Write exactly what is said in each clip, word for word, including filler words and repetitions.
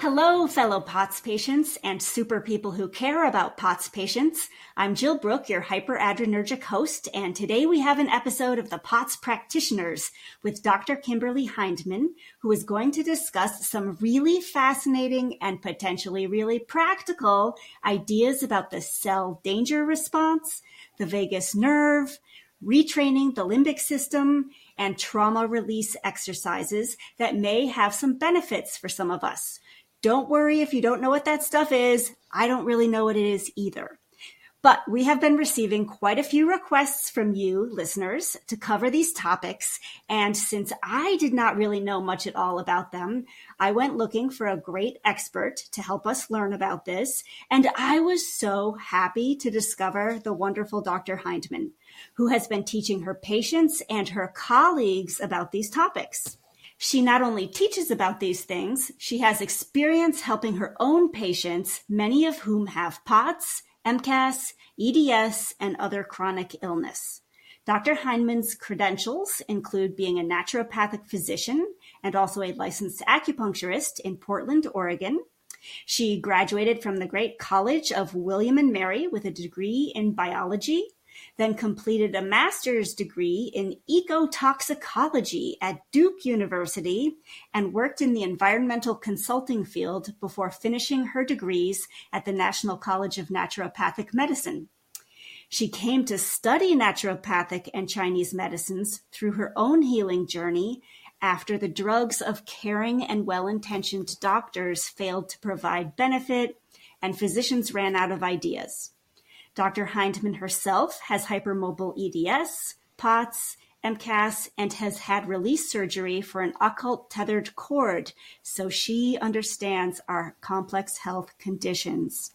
Hello, fellow POTS patients and super people who care about POTS patients. I'm Jill Brook, your hyperadrenergic host, and today we have an episode of the POTS Practitioners with Doctor Kimberly Hindman, who is going to discuss some really fascinating and potentially really practical ideas about the cell danger response, the vagus nerve, retraining the limbic system, and trauma release exercises that may have some benefits for some of us. Don't worry if you don't know what that stuff is. I don't really know what it is either. But we have been receiving quite a few requests from you listeners to cover these topics. And since I did not really know much at all about them, I went looking for a great expert to help us learn about this. And I was so happy to discover the wonderful Doctor Hindman, who has been teaching her patients and her colleagues about these topics. She not only teaches about these things, she has experience helping her own patients, many of whom have POTS, M C A S, E D S, and other chronic illness. Doctor Hindman's credentials include being a naturopathic physician and also a licensed acupuncturist in Portland, Oregon. She graduated from the great College of William and Mary with a degree in biology, then completed a master's degree in ecotoxicology at Duke University and worked in the environmental consulting field before finishing her degrees at the National College of Naturopathic Medicine. She came to study naturopathic and Chinese medicines through her own healing journey after the drugs of caring and well-intentioned doctors failed to provide benefit and physicians ran out of ideas. Doctor Hindman herself has hypermobile E D S, POTS, M C A S, and has had release surgery for an occult tethered cord, so she understands our complex health conditions.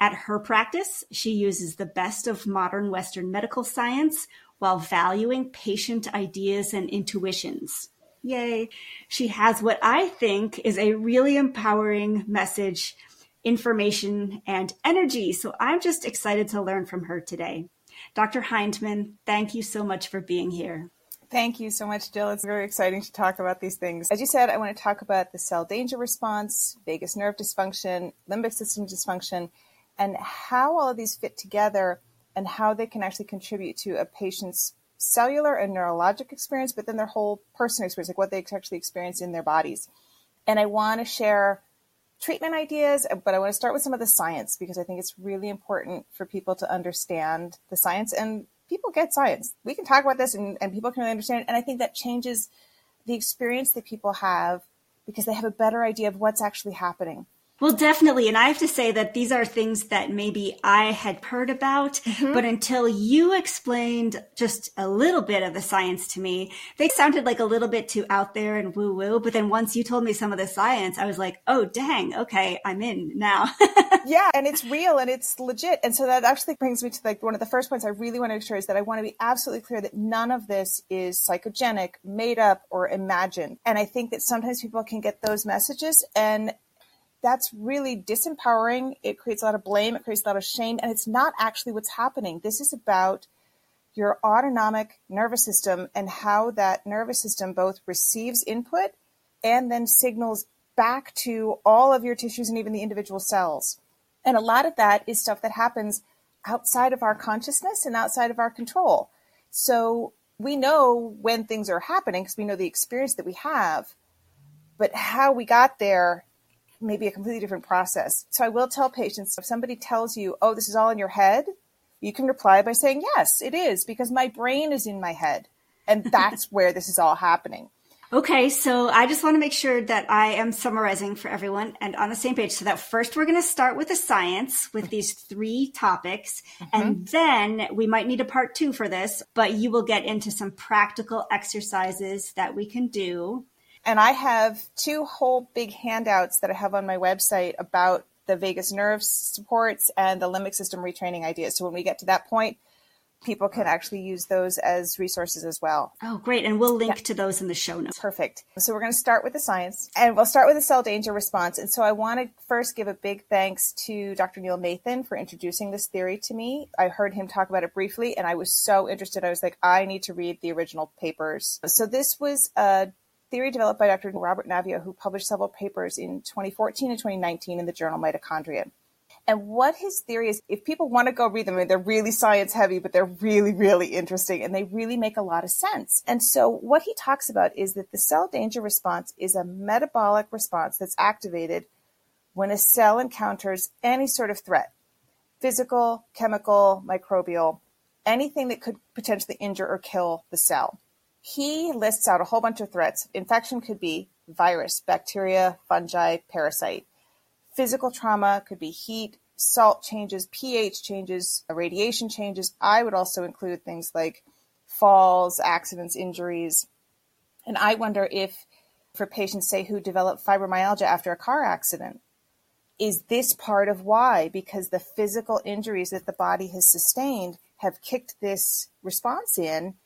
At her practice, she uses the best of modern Western medical science while valuing patient ideas and intuitions. Yay! She has what I think is a really empowering message, information, and energy. So I'm just excited to learn from her today. Doctor Hindman, thank you so much for being here. Thank you so much, Jill. It's very exciting to talk about these things. As you said, I want to talk about the cell danger response, vagus nerve dysfunction, limbic system dysfunction, and how all of these fit together and how they can actually contribute to a patient's cellular and neurologic experience, but then their whole personal experience, like what they actually experience in their bodies. And I want to share treatment ideas, but I want to start with some of the science because I think it's really important for people to understand the science, and people get science. We can talk about this and, and people can really understand it. And I think that changes the experience that people have because they have a better idea of what's actually happening. Well, definitely. And I have to say that these are things that maybe I had heard about, mm-hmm. but until you explained just a little bit of the science to me, they sounded like a little bit too out there and woo woo. But then once you told me some of the science, I was like, oh, dang. Okay. I'm in now. Yeah. And it's real and it's legit. And so that actually brings me to like one of the first points I really want to make sure is that I want to be absolutely clear that none of this is psychogenic, made up, or imagined. And I think that sometimes people can get those messages and that's really disempowering. It creates a lot of blame. It creates a lot of shame. And it's not actually what's happening. This is about your autonomic nervous system and how that nervous system both receives input and then signals back to all of your tissues and even the individual cells. And a lot of that is stuff that happens outside of our consciousness and outside of our control. So we know when things are happening because we know the experience that we have, but how we got there maybe a completely different process. So I will tell patients, if somebody tells you, oh, this is all in your head, you can reply by saying, yes, it is, because my brain is in my head. And that's where this is all happening. Okay, so I just want to make sure that I am summarizing for everyone and on the same page. So that first, we're going to start with the science with these three topics, mm-hmm. and then we might need a part two for this, but you will get into some practical exercises that we can do. And I have two whole big handouts that I have on my website about the vagus nerve supports and the limbic system retraining ideas. So when we get to that point, people can actually use those as resources as well. Oh, great. And we'll link yeah. to those in the show notes. Perfect. So we're going to start with the science, and we'll start with the cell danger response. And so I want to first give a big thanks to Doctor Neil Nathan for introducing this theory to me. I heard him talk about it briefly, and I was so interested. I was like, I need to read the original papers. So this was a theory developed by Doctor Robert Naviaux, who published several papers in twenty fourteen and twenty nineteen in the journal Mitochondria. And what his theory is, if people want to go read them, they're really science heavy, but they're really, really interesting, and they really make a lot of sense. And so what he talks about is that the cell danger response is a metabolic response that's activated when a cell encounters any sort of threat, physical, chemical, microbial, anything that could potentially injure or kill the cell. He lists out a whole bunch of threats. Infection could be virus, bacteria, fungi, parasite. Physical trauma could be heat, salt changes, pH changes, radiation changes. I would also include things like falls, accidents, injuries. And I wonder if for patients, say, who develop fibromyalgia after a car accident, is this part of why? Because the physical injuries that the body has sustained have kicked this response in.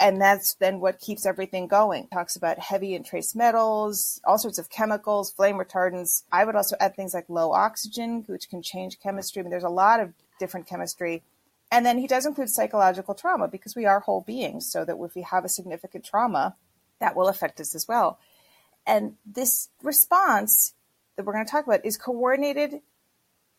And that's then what keeps everything going. Talks about heavy and trace metals, all sorts of chemicals, flame retardants. I would also add things like low oxygen, which can change chemistry. I mean, there's a lot of different chemistry. And then he does include psychological trauma, because we are whole beings, so that if we have a significant trauma, that will affect us as well. And this response that we're going to talk about is coordinated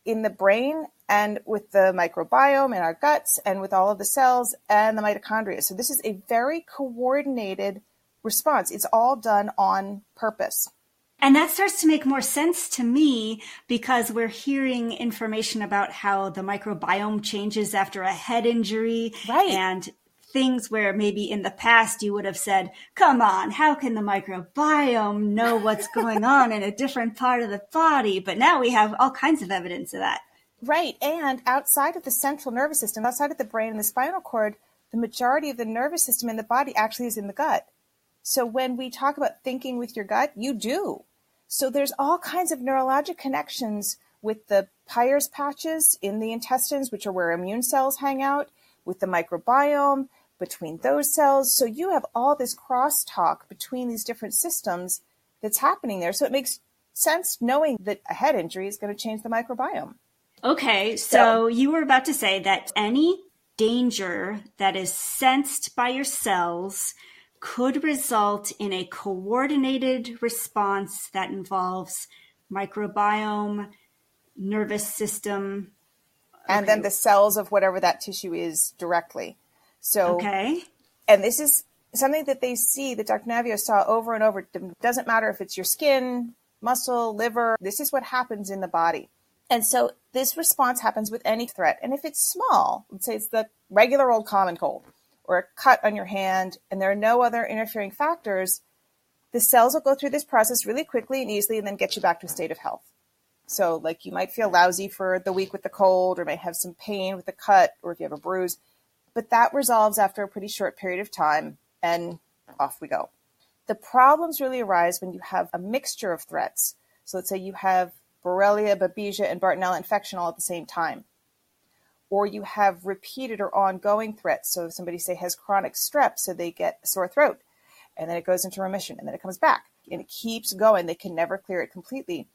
in the brain and with the microbiome in our guts and with all of the cells and the mitochondria. So this is a very coordinated response. It's all done on purpose. And that starts to make more sense to me, because we're hearing information about how the microbiome changes after a head injury. Right. And things where maybe in the past you would have said, come on, how can the microbiome know what's going on in a different part of the body? But now we have all kinds of evidence of that. Right. And outside of the central nervous system, outside of the brain and the spinal cord, the majority of the nervous system in the body actually is in the gut. So when we talk about thinking with your gut, you do. So there's all kinds of neurologic connections with the Peyer's patches in the intestines, which are where immune cells hang out, with the microbiome, between those cells. So you have all this crosstalk between these different systems that's happening there. So it makes sense knowing that a head injury is going to change the microbiome. Okay. So, so you were about to say that any danger that is sensed by your cells could result in a coordinated response that involves microbiome, nervous system. And okay. Then the cells of whatever that tissue is directly. So, okay. And this is something that they see, that Doctor Naviaux saw over and over. It doesn't matter if it's your skin, muscle, liver. This is what happens in the body. And so this response happens with any threat. And if it's small, let's say it's the regular old common cold or a cut on your hand, and there are no other interfering factors, the cells will go through this process really quickly and easily and then get you back to a state of health. So like you might feel lousy for the week with the cold, or may have some pain with the cut, or if you have a bruise. But that resolves after a pretty short period of time, and off we go. The problems really arise when you have a mixture of threats. So let's say you have Borrelia, Babesia, and Bartonella infection all at the same time. Or you have repeated or ongoing threats. So if somebody, say, has chronic strep, so they get a sore throat, and then it goes into remission, and then it comes back, and it keeps going. They can never clear it completely.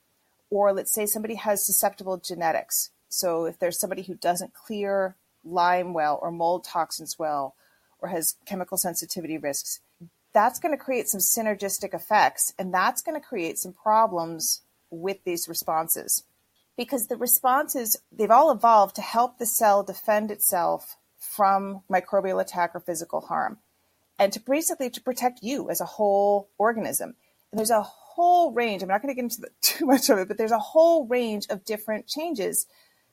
Or let's say somebody has susceptible genetics. So if there's somebody who doesn't clear Lyme well, or mold toxins well, or has chemical sensitivity risks, that's going to create some synergistic effects, and that's going to create some problems with these responses, because the responses, they've all evolved to help the cell defend itself from microbial attack or physical harm, and to basically to protect you as a whole organism. And there's a whole range, I'm not going to get into the, too much of it, but there's a whole range of different changes.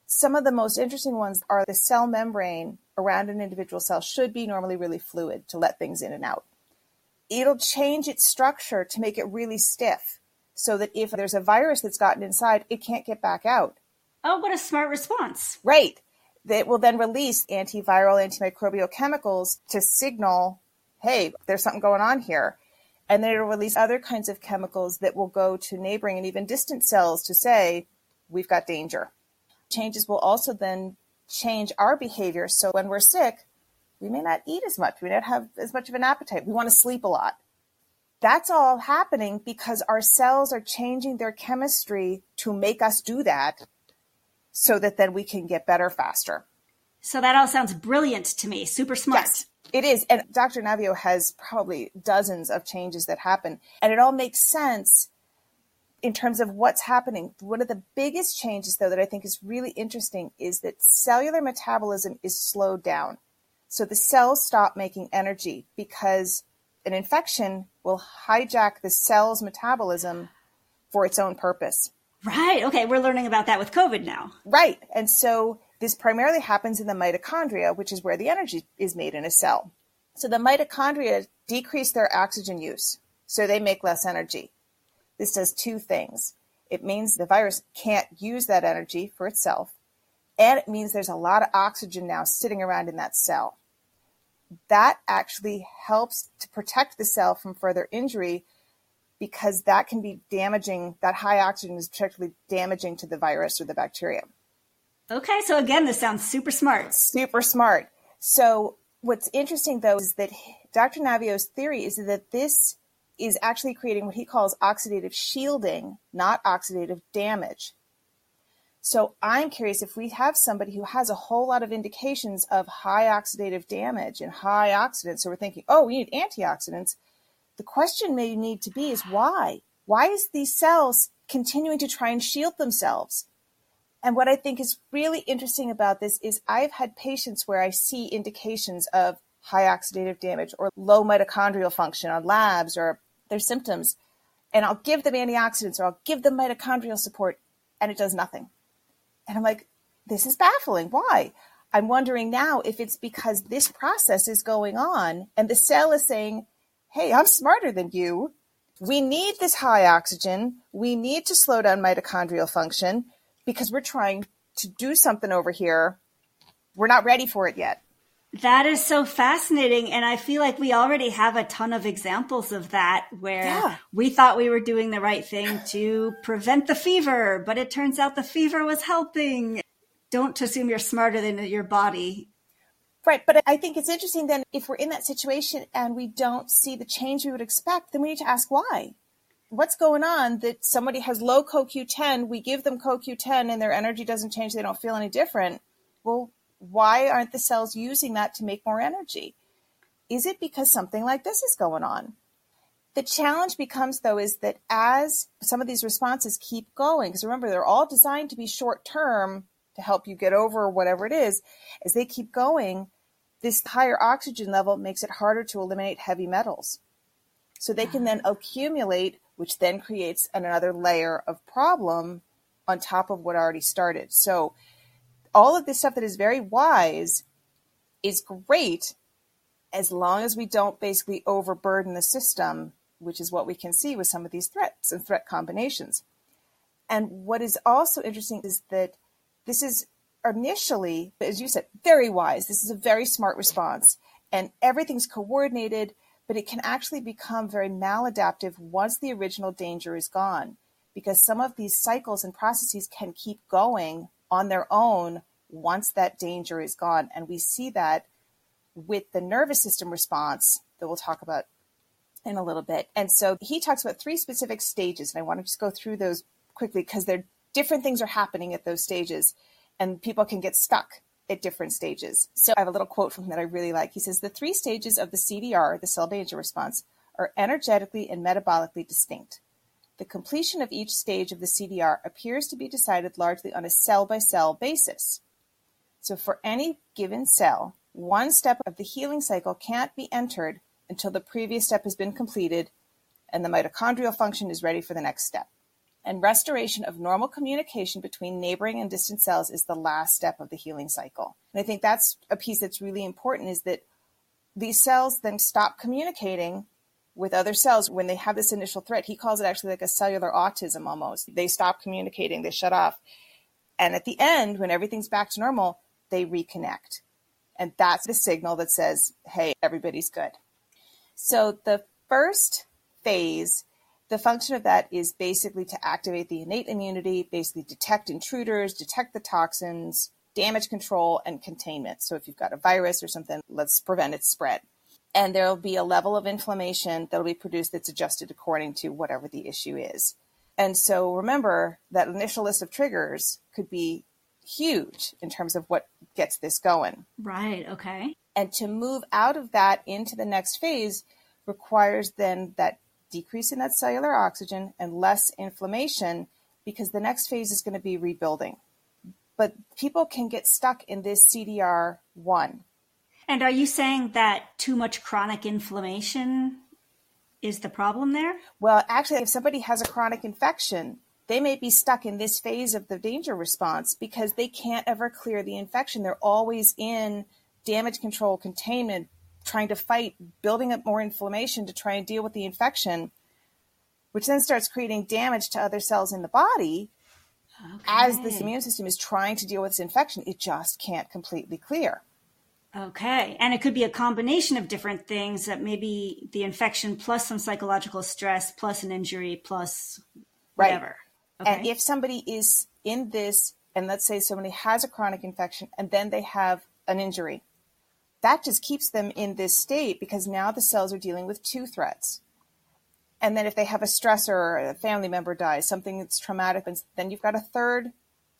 Some of the most interesting ones are the cell membrane around an individual cell should be normally really fluid to let things in and out. It'll change its structure to make it really stiff, so that if there's a virus that's gotten inside, it can't get back out. Oh, what a smart response. Right. That will then release antiviral, antimicrobial chemicals to signal, hey, there's something going on here. And then it'll release other kinds of chemicals that will go to neighboring and even distant cells to say, we've got danger. Changes will also then change our behavior. So when we're sick, we may not eat as much. We don't have as much of an appetite. We want to sleep a lot. That's all happening because our cells are changing their chemistry to make us do that so that then we can get better faster. So that all sounds brilliant to me. Super smart. Yes, it is. And Doctor Naviaux has probably dozens of changes that happen. And it all makes sense in terms of what's happening. One of the biggest changes, though, that I think is really interesting is that cellular metabolism is slowed down. So the cells stop making energy because an infection will hijack the cell's metabolism for its own purpose. Right. Okay. We're learning about that with COVID now. Right. And so this primarily happens in the mitochondria, which is where the energy is made in a cell. So the mitochondria decrease their oxygen use, so they make less energy. This does two things. It means the virus can't use that energy for itself, and it means there's a lot of oxygen now sitting around in that cell. That actually helps to protect the cell from further injury because that can be damaging. That high oxygen is particularly damaging to the virus or the bacteria. Okay. So again, this sounds super smart. Super smart. So what's interesting though, is that Doctor Naviaux's theory is that this is actually creating what he calls oxidative shielding, not oxidative damage. So I'm curious if we have somebody who has a whole lot of indications of high oxidative damage and high oxidants, so we're thinking, oh, we need antioxidants. The question may need to be is why? Why is these cells continuing to try and shield themselves? And what I think is really interesting about this is I've had patients where I see indications of high oxidative damage or low mitochondrial function on labs or their symptoms, and I'll give them antioxidants or I'll give them mitochondrial support, and it does nothing. And I'm like, this is baffling. Why? I'm wondering now if it's because this process is going on and the cell is saying, hey, I'm smarter than you. We need this high oxygen. We need to slow down mitochondrial function because we're trying to do something over here. We're not ready for it yet. That is so fascinating. And I feel like we already have a ton of examples of that where yeah. we thought we were doing the right thing to prevent the fever, but it turns out the fever was helping. Don't assume you're smarter than your body. Right. But I think it's interesting then if we're in that situation and we don't see the change we would expect, then we need to ask why. What's going on that somebody has low C O Q ten, we give them C O Q ten and their energy doesn't change, they don't feel any different. Well, why aren't the cells using that to make more energy? Is it because something like this is going on? The challenge becomes, though, is that as some of these responses keep going, because remember, they're all designed to be short-term to help you get over whatever it is, as they keep going, this higher oxygen level makes it harder to eliminate heavy metals. So they can then accumulate, which then creates another layer of problem on top of what already started. So all of this stuff that is very wise is great as long as we don't basically overburden the system, which is what we can see with some of these threats and threat combinations. And what is also interesting is that this is initially, as you said, very wise. This is a very smart response and everything's coordinated, but it can actually become very maladaptive once the original danger is gone, because some of these cycles and processes can keep going on their own once that danger is gone. And we see that with the nervous system response that we'll talk about in a little bit. And so he talks about three specific stages, and I want to just go through those quickly because they're different things are happening at those stages and people can get stuck at different stages. So I have a little quote from him that I really like. He says, the three stages of the C D R, the cell danger response, are energetically and metabolically distinct. The completion of each stage of the C D R appears to be decided largely on a cell-by-cell basis. So for any given cell, one step of the healing cycle can't be entered until the previous step has been completed and the mitochondrial function is ready for the next step. And restoration of normal communication between neighboring and distant cells is the last step of the healing cycle. And I think that's a piece that's really important, is that these cells then stop communicating with other cells when they have this initial threat. He calls it actually like a cellular autism almost. They stop communicating, they shut off. And at the end, when everything's back to normal, they reconnect. And that's the signal that says, hey, everybody's good. So the first phase, the function of that is basically to activate the innate immunity, basically detect intruders, detect the toxins, damage control, and containment. So if you've got a virus or something, let's prevent its spread. And there'll be a level of inflammation that'll be produced that's adjusted according to whatever the issue is. And so remember that initial list of triggers could be huge in terms of what gets this going. Right. Okay. And to move out of that into the next phase requires then that decrease in that cellular oxygen and less inflammation, because the next phase is going to be rebuilding. But people can get stuck in this C D R one. And are you saying that too much chronic inflammation is the problem there? Well, actually, if somebody has a chronic infection, they may be stuck in this phase of the danger response because they can't ever clear the infection. They're always in damage control, containment, trying to fight, building up more inflammation to try and deal with the infection, which then starts creating damage to other cells in the body. Okay. As this immune system is trying to deal with this infection, it just can't completely clear. Okay. And it could be a combination of different things, that maybe the infection plus some psychological stress, plus an injury, plus whatever. Right. Okay. And if somebody is in this, and let's say somebody has a chronic infection and then they have an injury, that just keeps them in this state because now the cells are dealing with two threats. And then if they have a stressor, a family member dies, something that's traumatic, then you've got a third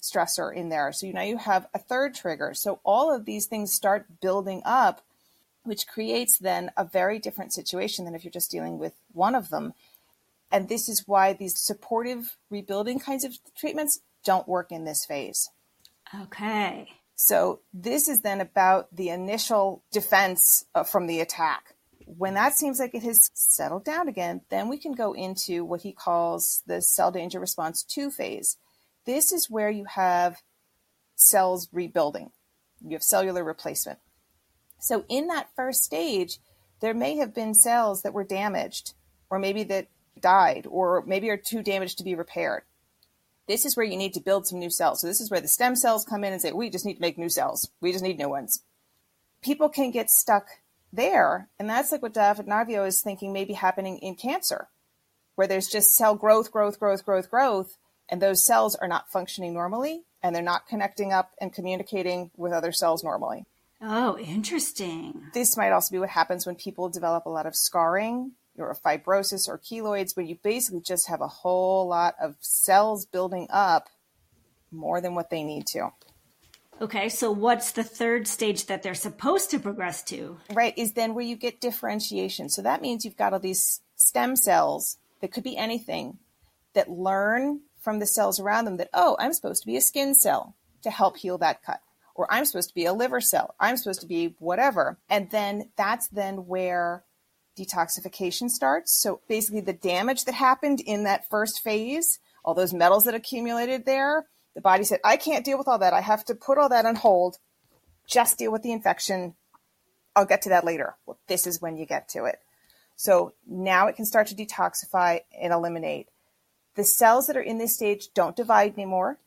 stressor in there. So you, now you have a third trigger. So all of these things start building up, which creates then a very different situation than if you're just dealing with one of them. And this is why these supportive rebuilding kinds of treatments don't work in this phase. Okay. So this is then about the initial defense from the attack. When that seems like it has settled down again, then we can go into what he calls the cell danger response two phase. This is where you have cells rebuilding. You have cellular replacement. So in that first stage, there may have been cells that were damaged, or maybe that died, or maybe are too damaged to be repaired. This is where you need to build some new cells. So this is where the stem cells come in and say, we just need to make new cells. We just need new ones. People can get stuck there. And that's like what David Naviaux is thinking maybe happening in cancer, where there's just cell growth, growth, growth, growth, growth. And those cells are not functioning normally, and they're not connecting up and communicating with other cells normally. Oh, interesting. This might also be what happens when people develop a lot of scarring or fibrosis or keloids, where you basically just have a whole lot of cells building up more than what they need to. Okay, so what's the third stage that they're supposed to progress to? Right, is then where you get differentiation. So that means you've got all these stem cells that could be anything that learn from the cells around them that, oh, I'm supposed to be a skin cell to help heal that cut, or I'm supposed to be a liver cell, I'm supposed to be whatever. And then that's then where detoxification starts. So basically the damage that happened in that first phase, all those metals that accumulated there, the body said, I can't deal with all that. I have to put all that on hold. Just deal with the infection. I'll get to that later. Well, this is when you get to it. So now it can start to detoxify and eliminate. The cells that are in this stage don't divide anymore,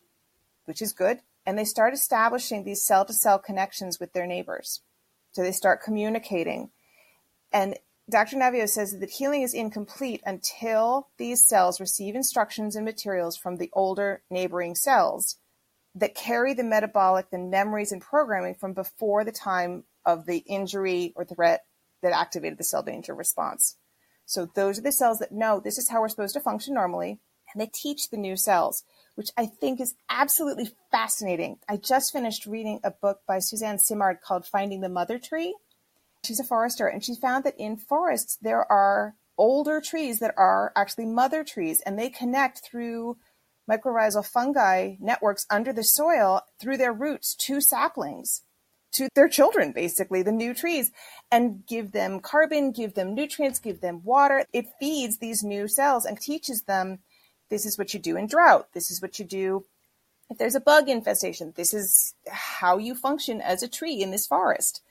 which is good. And they start establishing these cell-to-cell connections with their neighbors. So they start communicating. And Doctor Naviaux says that healing is incomplete until these cells receive instructions and materials from the older neighboring cells that carry the metabolic and memories and programming from before the time of the injury or threat that activated the cell danger response. So those are the cells that know this is how we're supposed to function normally, and they teach the new cells, which I think is absolutely fascinating. I just finished reading a book by Suzanne Simard called Finding the Mother Tree. She's a forester, and she found that in forests, there are older trees that are actually mother trees, and they connect through mycorrhizal fungi networks under the soil through their roots to saplings, to their children, basically, the new trees, and give them carbon, give them nutrients, give them water. It feeds these new cells and teaches them, this is what you do in drought. This is what you do if there's a bug infestation. This is how you function as a tree in this forest.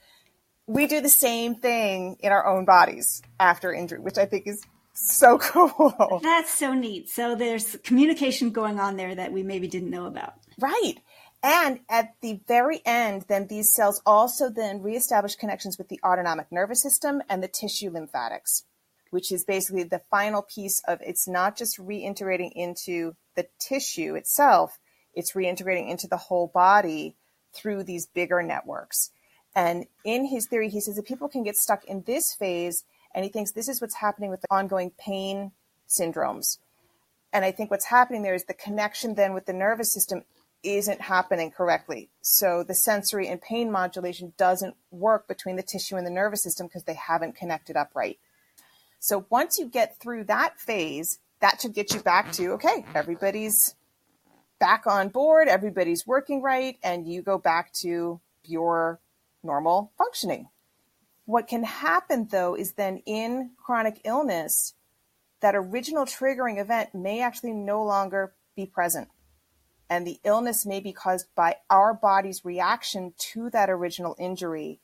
We do the same thing in our own bodies after injury, which I think is so cool. That's so neat. So there's communication going on there that we maybe didn't know about. Right. And at the very end, then these cells also then reestablish connections with the autonomic nervous system and the tissue lymphatics. which is basically the final piece of, it's not just reintegrating into the tissue itself, it's reintegrating into the whole body through these bigger networks. And in his theory, he says that people can get stuck in this phase, and he thinks this is what's happening with the ongoing pain syndromes. And I think what's happening there is the connection then with the nervous system isn't happening correctly. So the sensory and pain modulation doesn't work between the tissue and the nervous system because they haven't connected up right. So once you get through that phase, that should get you back to, okay, everybody's back on board, everybody's working right, and you go back to your normal functioning. What can happen, though, is then in chronic illness, that original triggering event may actually no longer be present. And the illness may be caused by our body's reaction to that original injury.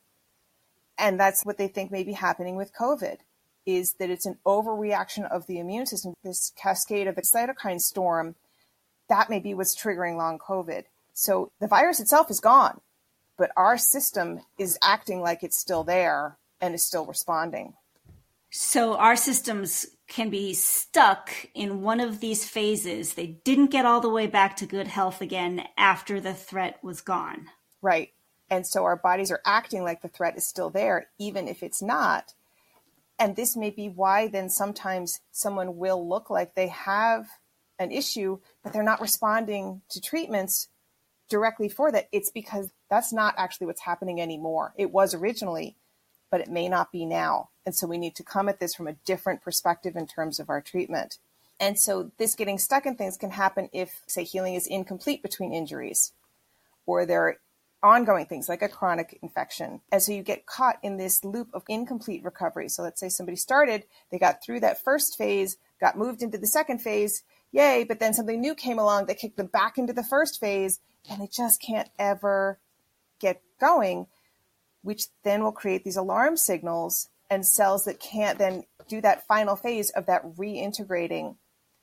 And that's what they think may be happening with COVID, is that it's an overreaction of the immune system, this cascade of the cytokine storm, that may be what's triggering long COVID. So the virus itself is gone, but our system is acting like it's still there and is still responding. So our systems can be stuck in one of these phases. They didn't get all the way back to good health again after the threat was gone. Right. And so our bodies are acting like the threat is still there, even if it's not. And this may be why then sometimes someone will look like they have an issue, but they're not responding to treatments directly for that. It's because that's not actually what's happening anymore. It was originally, but it may not be now. And so we need to come at this from a different perspective in terms of our treatment. And so this getting stuck in things can happen if, say, healing is incomplete between injuries, or there are ongoing things like a chronic infection. And so you get caught in this loop of incomplete recovery. So let's say somebody started, they got through that first phase, got moved into the second phase, yay, but then something new came along that kicked them back into the first phase, and they just can't ever get going, which then will create these alarm signals and cells that can't then do that final phase of that reintegrating.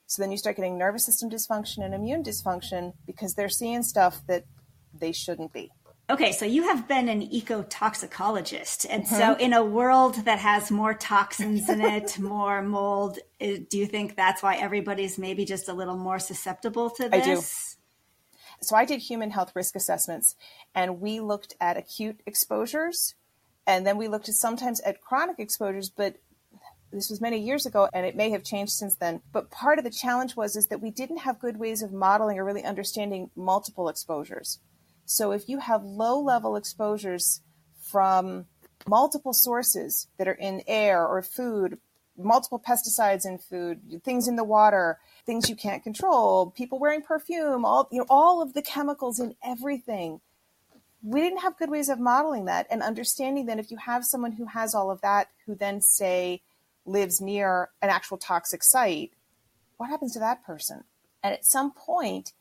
So then you start getting nervous system dysfunction and immune dysfunction because they're seeing stuff that they shouldn't be. Okay, so you have been an ecotoxicologist. And mm-hmm. so in a world that has more toxins in it, more mold, do you think that's why everybody's maybe just a little more susceptible to this? I do. So I did human health risk assessments, and we looked at acute exposures, and then we looked at sometimes at chronic exposures, but this was many years ago and it may have changed since then. But part of the challenge was is that we didn't have good ways of modeling or really understanding multiple exposures. So if you have low level exposures from multiple sources that are in air or food, multiple pesticides in food, things in the water, things you can't control, people wearing perfume, all, you know, all of the chemicals in everything, we didn't have good ways of modeling that and understanding that if you have someone who has all of that, who then, say, lives near an actual toxic site, what happens to that person? And at some point,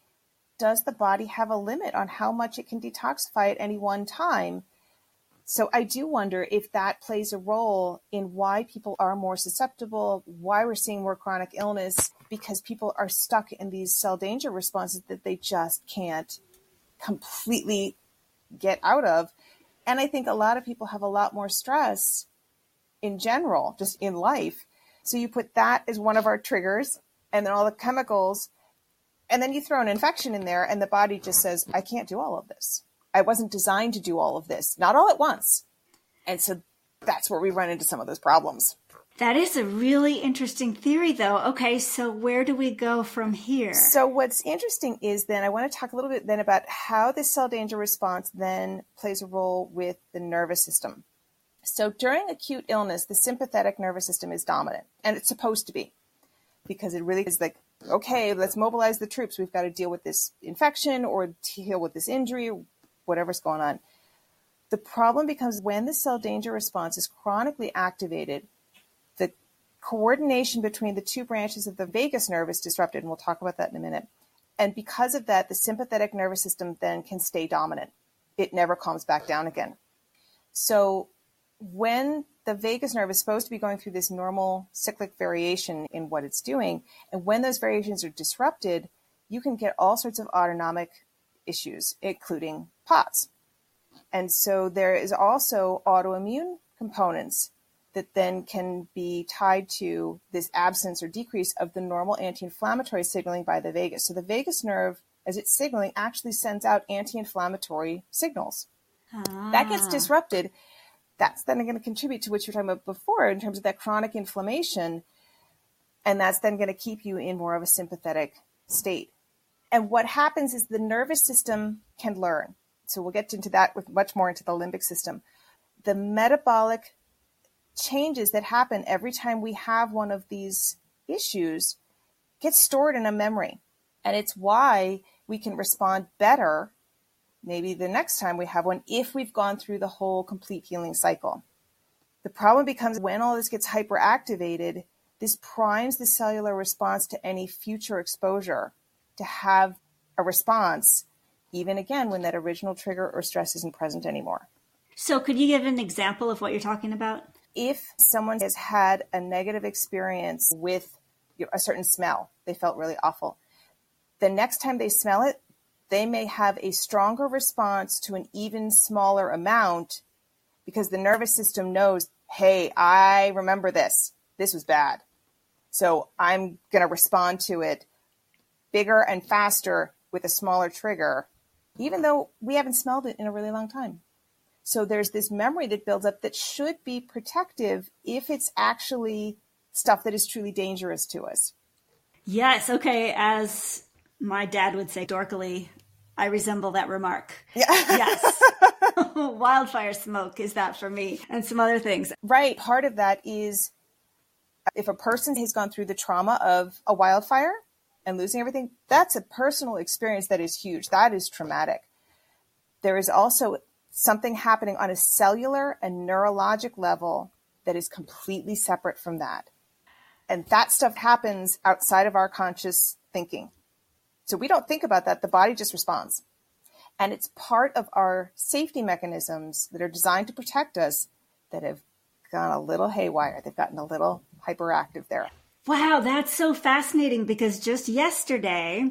does the body have a limit on how much it can detoxify at any one time? So I do wonder if that plays a role in why people are more susceptible, why we're seeing more chronic illness, because people are stuck in these cell danger responses that they just can't completely get out of. And I think a lot of people have a lot more stress in general, just in life. So you put that as one of our triggers, and then all the chemicals, and then you throw an infection in there, and the body just says, I can't do all of this. I wasn't designed to do all of this, not all at once. And so that's where we run into some of those problems. That is a really interesting theory, though. Okay, so where do we go from here? So what's interesting is then I want to talk a little bit then about how the cell danger response then plays a role with the nervous system. So during acute illness, the sympathetic nervous system is dominant, and it's supposed to be, because it really is like, okay, let's mobilize the troops. We've got to deal with this infection or deal with this injury, whatever's going on. The problem becomes when the cell danger response is chronically activated, coordination between the two branches of the vagus nerve is disrupted, and we'll talk about that in a minute. And because of that, the sympathetic nervous system then can stay dominant. It never calms back down again. So when the vagus nerve is supposed to be going through this normal cyclic variation in what it's doing, and when those variations are disrupted, you can get all sorts of autonomic issues, including POTS. And so there is also autoimmune components that then can be tied to this absence or decrease of the normal anti-inflammatory signaling by the vagus. So the vagus nerve, as it's signaling, actually sends out anti-inflammatory signals. Ah. That gets disrupted. That's then going to contribute to what you were talking about before in terms of that chronic inflammation. And that's then going to keep you in more of a sympathetic state. And what happens is the nervous system can learn. So we'll get into that with much more into the limbic system. The metabolic changes that happen every time we have one of these issues get stored in a memory. And it's why we can respond better maybe the next time we have one if we've gone through the whole complete healing cycle. The problem becomes when all this gets hyperactivated, this primes the cellular response to any future exposure to have a response, even again, when that original trigger or stress isn't present anymore. So could you give an example of what you're talking about? If someone has had a negative experience with a certain smell, they felt really awful. The next time they smell it, they may have a stronger response to an even smaller amount because the nervous system knows, hey, I remember this. This was bad. So I'm going to respond to it bigger and faster with a smaller trigger, even though we haven't smelled it in a really long time. So there's this memory that builds up that should be protective if it's actually stuff that is truly dangerous to us. Yes. Okay. As my dad would say dorkily, I resemble that remark. Yeah. Yes. Wildfire smoke is that for me and some other things. Right. Part of that is if a person has gone through the trauma of a wildfire and losing everything, that's a personal experience that is huge. That is traumatic. There is also something happening on a cellular and neurologic level that is completely separate from that. And that stuff happens outside of our conscious thinking. So we don't think about that. The body just responds. And it's part of our safety mechanisms that are designed to protect us that have gone a little haywire. They've gotten a little hyperactive there. Wow, that's so fascinating because just yesterday,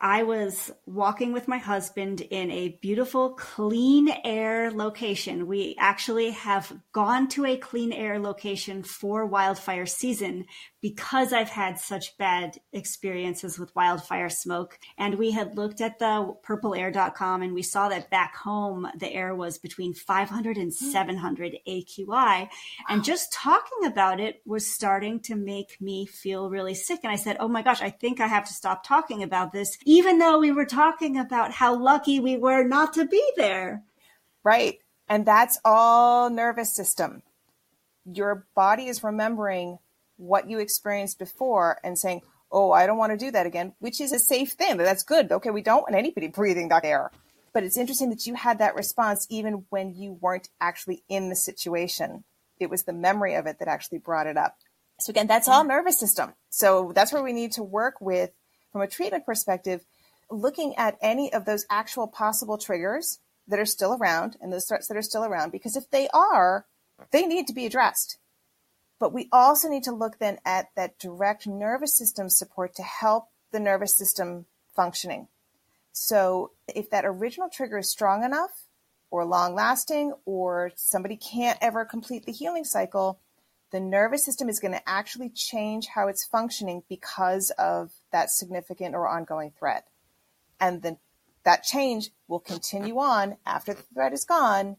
I was walking with my husband in a beautiful clean air location. We actually have gone to a clean air location for wildfire season because I've had such bad experiences with wildfire smoke. And we had looked at the purple air dot com and we saw that back home, the air was between five hundred and seven hundred A Q I. Wow. And just talking about it was starting to make me feel really sick. And I said, oh my gosh, I think I have to stop talking about this, even though we were talking about how lucky we were not to be there. Right. And that's all nervous system. Your body is remembering what you experienced before and saying, oh, I don't want to do that again, which is a safe thing. That's good. Okay, we don't want anybody breathing that air. But it's interesting that you had that response even when you weren't actually in the situation. It was the memory of it that actually brought it up. So again, that's all nervous system. So that's where we need to work with, from a treatment perspective, looking at any of those actual possible triggers that are still around and those threats that are still around, because if they are, they need to be addressed. But we also need to look then at that direct nervous system support to help the nervous system functioning. So if that original trigger is strong enough or long lasting, or somebody can't ever complete the healing cycle, the nervous system is going to actually change how it's functioning because of that significant or ongoing threat. And then that change will continue on after the threat is gone.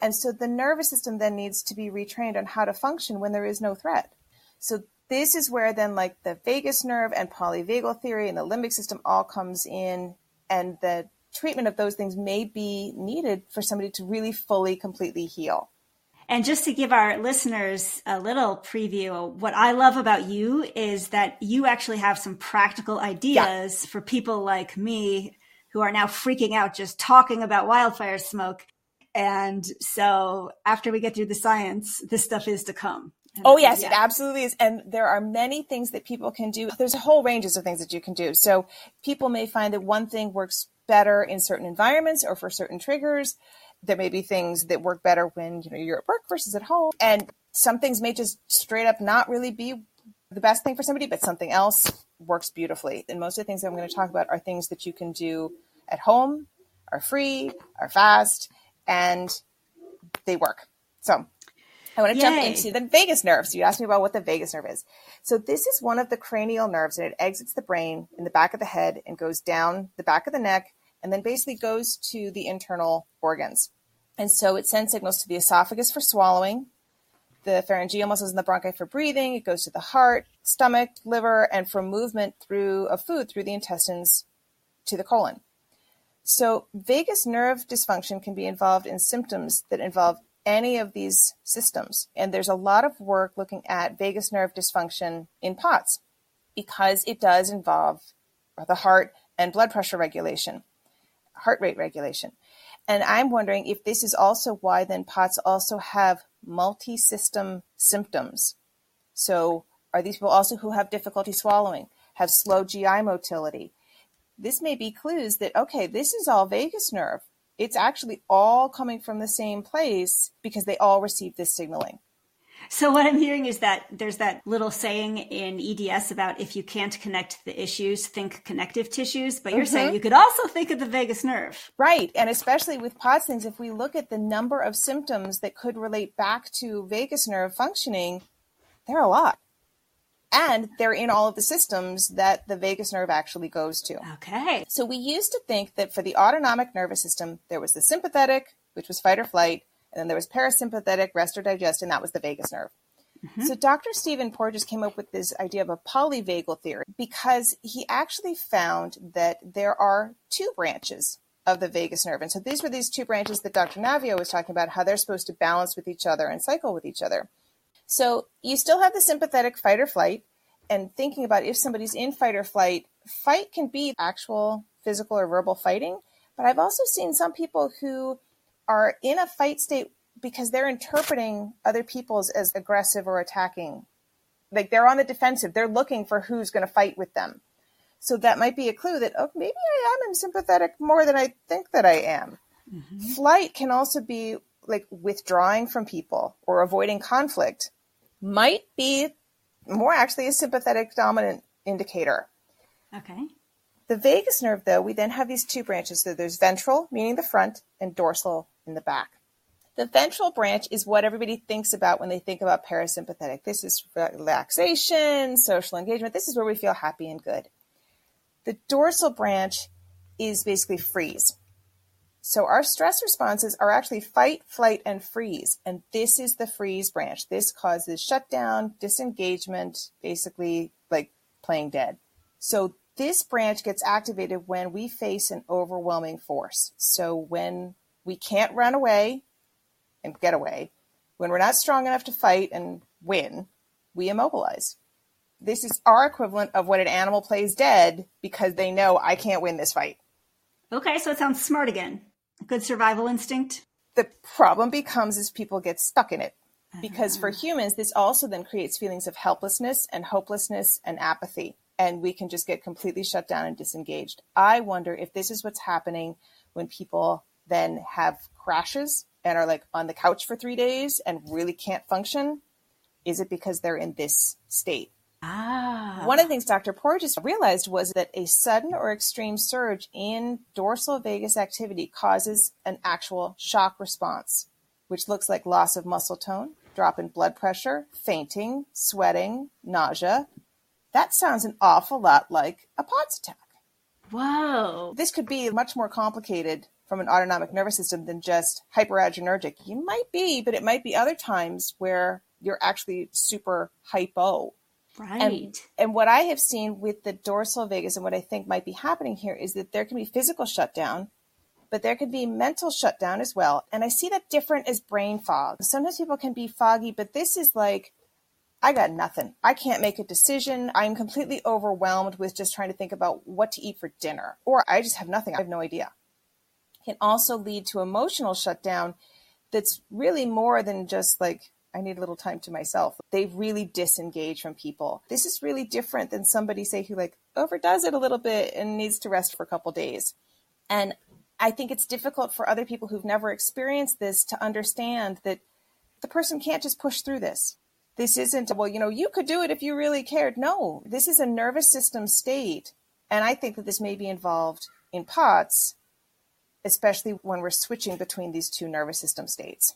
And so the nervous system then needs to be retrained on how to function when there is no threat. So this is where then like the vagus nerve and polyvagal theory and the limbic system all comes in, and the treatment of those things may be needed for somebody to really fully, completely heal. And just to give our listeners a little preview, what I love about you is that you actually have some practical ideas yeah. for people like me who are now freaking out just talking about wildfire smoke. And so after we get through the science, this stuff is to come. And oh, yes, yeah. It absolutely is. And there are many things that people can do. There's a whole range of things that you can do. So people may find that one thing works better in certain environments or for certain triggers. There may be things that work better when, you know, you're at work versus at home. And some things may just straight up not really be the best thing for somebody, but something else works beautifully. And most of the things that I'm going to talk about are things that you can do at home, are free, are fast, and they work. So I want to Yay. jump into the vagus nerve. So you asked me about what the vagus nerve is. So this is one of the cranial nerves, and it exits the brain in the back of the head and goes down the back of the neck and then basically goes to the internal organs. And so it sends signals to the esophagus for swallowing, the pharyngeal muscles in the bronchi for breathing. It goes to the heart, stomach, liver, and for movement through of food through the intestines to the colon. So vagus nerve dysfunction can be involved in symptoms that involve any of these systems. And there's a lot of work looking at vagus nerve dysfunction in POTS because it does involve the heart and blood pressure regulation, heart rate regulation. And I'm wondering if this is also why then POTS also have multi-system symptoms. So are these people also who have difficulty swallowing, have slow G I motility? This may be clues that, okay, this is all vagus nerve. It's actually all coming from the same place because they all receive this signaling. So what I'm hearing is that there's that little saying in E D S about if you can't connect the issues, think connective tissues. But you're mm-hmm. saying you could also think of the vagus nerve. Right. And especially with POTS things, if we look at the number of symptoms that could relate back to vagus nerve functioning, there are a lot. And they're in all of the systems that the vagus nerve actually goes to. Okay. So we used to think that for the autonomic nervous system, there was the sympathetic, which was fight or flight. And then there was parasympathetic, rest or digest, and that was the vagus nerve. Mm-hmm. So Doctor Stephen Porges came up with this idea of a polyvagal theory because he actually found that there are two branches of the vagus nerve. And so these were these two branches that Doctor Naviaux was talking about, how they're supposed to balance with each other and cycle with each other. So you still have the sympathetic fight or flight, and thinking about if somebody's in fight or flight, fight can be actual physical or verbal fighting. But I've also seen some people who are in a fight state because they're interpreting other people's as aggressive or attacking. Like they're on the defensive. They're looking for who's going to fight with them. So that might be a clue that, oh, maybe I am sympathetic more than I think that I am. Mm-hmm. Flight can also be like withdrawing from people or avoiding conflict. Might be more actually a sympathetic dominant indicator. Okay. The vagus nerve, though, we then have these two branches. So there's ventral, meaning the front, and dorsal in the back. The ventral branch is what everybody thinks about when they think about parasympathetic. This is relaxation, social engagement. This is where we feel happy and good. The dorsal branch is basically freeze. So our stress responses are actually fight, flight, and freeze. And this is the freeze branch. This causes shutdown, disengagement, basically like playing dead. So this branch gets activated when we face an overwhelming force. So when we can't run away and get away, when we're not strong enough to fight and win, we immobilize. This is our equivalent of when an animal plays dead because they know I can't win this fight. Okay, so it sounds smart again. Good survival instinct. The problem becomes is people get stuck in it. Because for humans, this also then creates feelings of helplessness and hopelessness and apathy. And we can just get completely shut down and disengaged. I wonder if this is what's happening when people then have crashes and are like on the couch for three days and really can't function. Is it because they're in this state? Ah. One of the things Doctor Porges realized was that a sudden or extreme surge in dorsal vagus activity causes an actual shock response, which looks like loss of muscle tone, drop in blood pressure, fainting, sweating, nausea. That sounds an awful lot like a POTS attack. Whoa. This could be much more complicated from an autonomic nervous system than just hyperadrenergic. You might be, but it might be other times where you're actually super hypo. Right. And, and what I have seen with the dorsal vagus and what I think might be happening here is that there can be physical shutdown, but there can be mental shutdown as well. And I see that different as brain fog. Sometimes people can be foggy, but this is like, I got nothing. I can't make a decision. I'm completely overwhelmed with just trying to think about what to eat for dinner, or I just have nothing. I have no idea. It can also lead to emotional shutdown that's really more than just like, I need a little time to myself. They really disengage from people. This is really different than somebody, say, who like overdoes it a little bit and needs to rest for a couple days. And I think it's difficult for other people who've never experienced this to understand that the person can't just push through this. This isn't, well, you know, you could do it if you really cared. No, this is a nervous system state. And I think that this may be involved in POTS, especially when we're switching between these two nervous system states.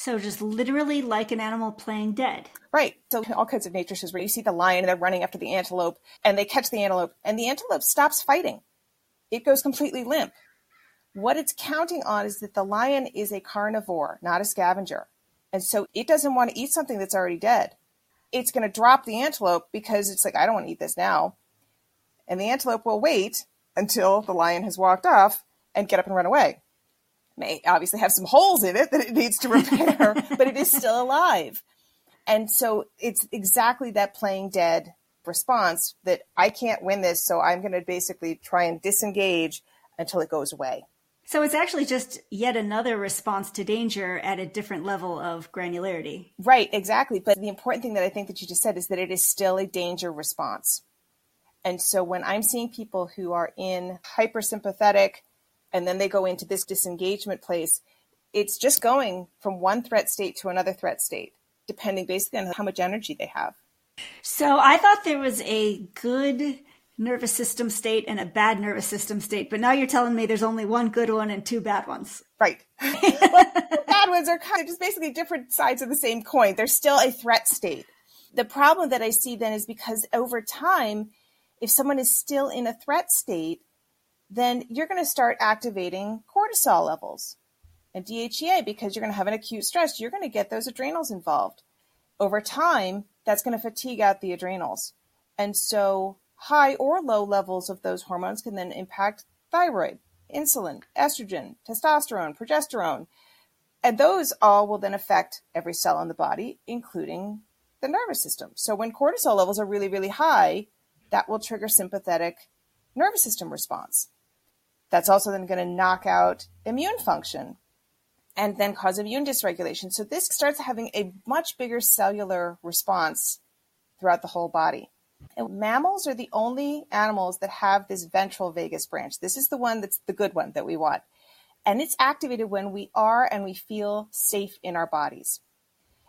So just literally like an animal playing dead. Right. So all kinds of nature shows where you see the lion and they're running after the antelope and they catch the antelope and the antelope stops fighting. It goes completely limp. What it's counting on is that the lion is a carnivore, not a scavenger. And so it doesn't want to eat something that's already dead. It's going to drop the antelope because it's like, I don't want to eat this now. And the antelope will wait until the lion has walked off and get up and run away. May obviously have some holes in it that it needs to repair, but it is still alive. And so it's exactly that playing dead response that I can't win this, so I'm going to basically try and disengage until it goes away. So it's actually just yet another response to danger at a different level of granularity. Right, exactly. But the important thing that I think that you just said is that it is still a danger response. And so when I'm seeing people who are in hypersympathetic and then they go into this disengagement place, it's just going from one threat state to another threat state, depending basically on how much energy they have. So I thought there was a good nervous system state and a bad nervous system state. But now you're telling me there's only one good one and two bad ones. Right. The bad ones are kind of just basically different sides of the same coin. They're still a threat state. The problem that I see then is because over time, if someone is still in a threat state, then you're going to start activating cortisol levels and D H E A because you're going to have an acute stress. You're going to get those adrenals involved. Over time, that's going to fatigue out the adrenals. And so high or low levels of those hormones can then impact thyroid, insulin, estrogen, testosterone, progesterone. And those all will then affect every cell in the body, including the nervous system. So when cortisol levels are really, really high, that will trigger sympathetic nervous system response. That's also then going to knock out immune function and then cause immune dysregulation. So this starts having a much bigger cellular response throughout the whole body. And mammals are the only animals that have this ventral vagus branch. This is the one that's the good one that we want. And it's activated when we are and we feel safe in our bodies.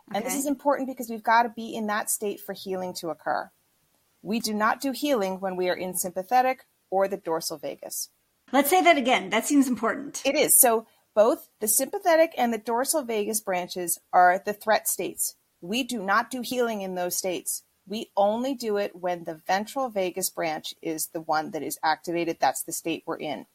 Okay. And this is important because we've got to be in that state for healing to occur. We do not do healing when we are in sympathetic or the dorsal vagus. Let's say that again. That seems important. It is. So both the sympathetic and the dorsal vagus branches are the threat states. We do not do healing in those states. We only do it when the ventral vagus branch is the one that is activated. That's the state we're in.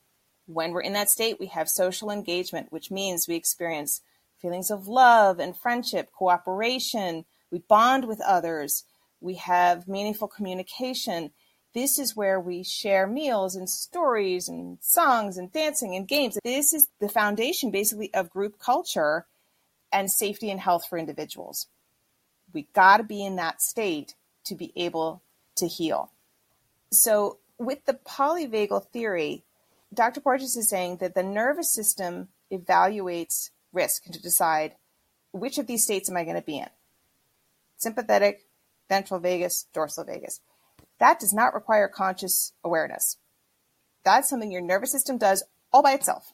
When we're in that state, we have social engagement, which means we experience feelings of love and friendship, cooperation. We bond with others. We have meaningful communication. This is where we share meals and stories and songs and dancing and games. This is the foundation basically of group culture and safety and health for individuals. We got to be in that state to be able to heal. So with the polyvagal theory, Doctor Porges is saying that the nervous system evaluates risk to decide which of these states am I going to be in? Sympathetic, ventral vagus, dorsal vagus. That does not require conscious awareness. That's something your nervous system does all by itself.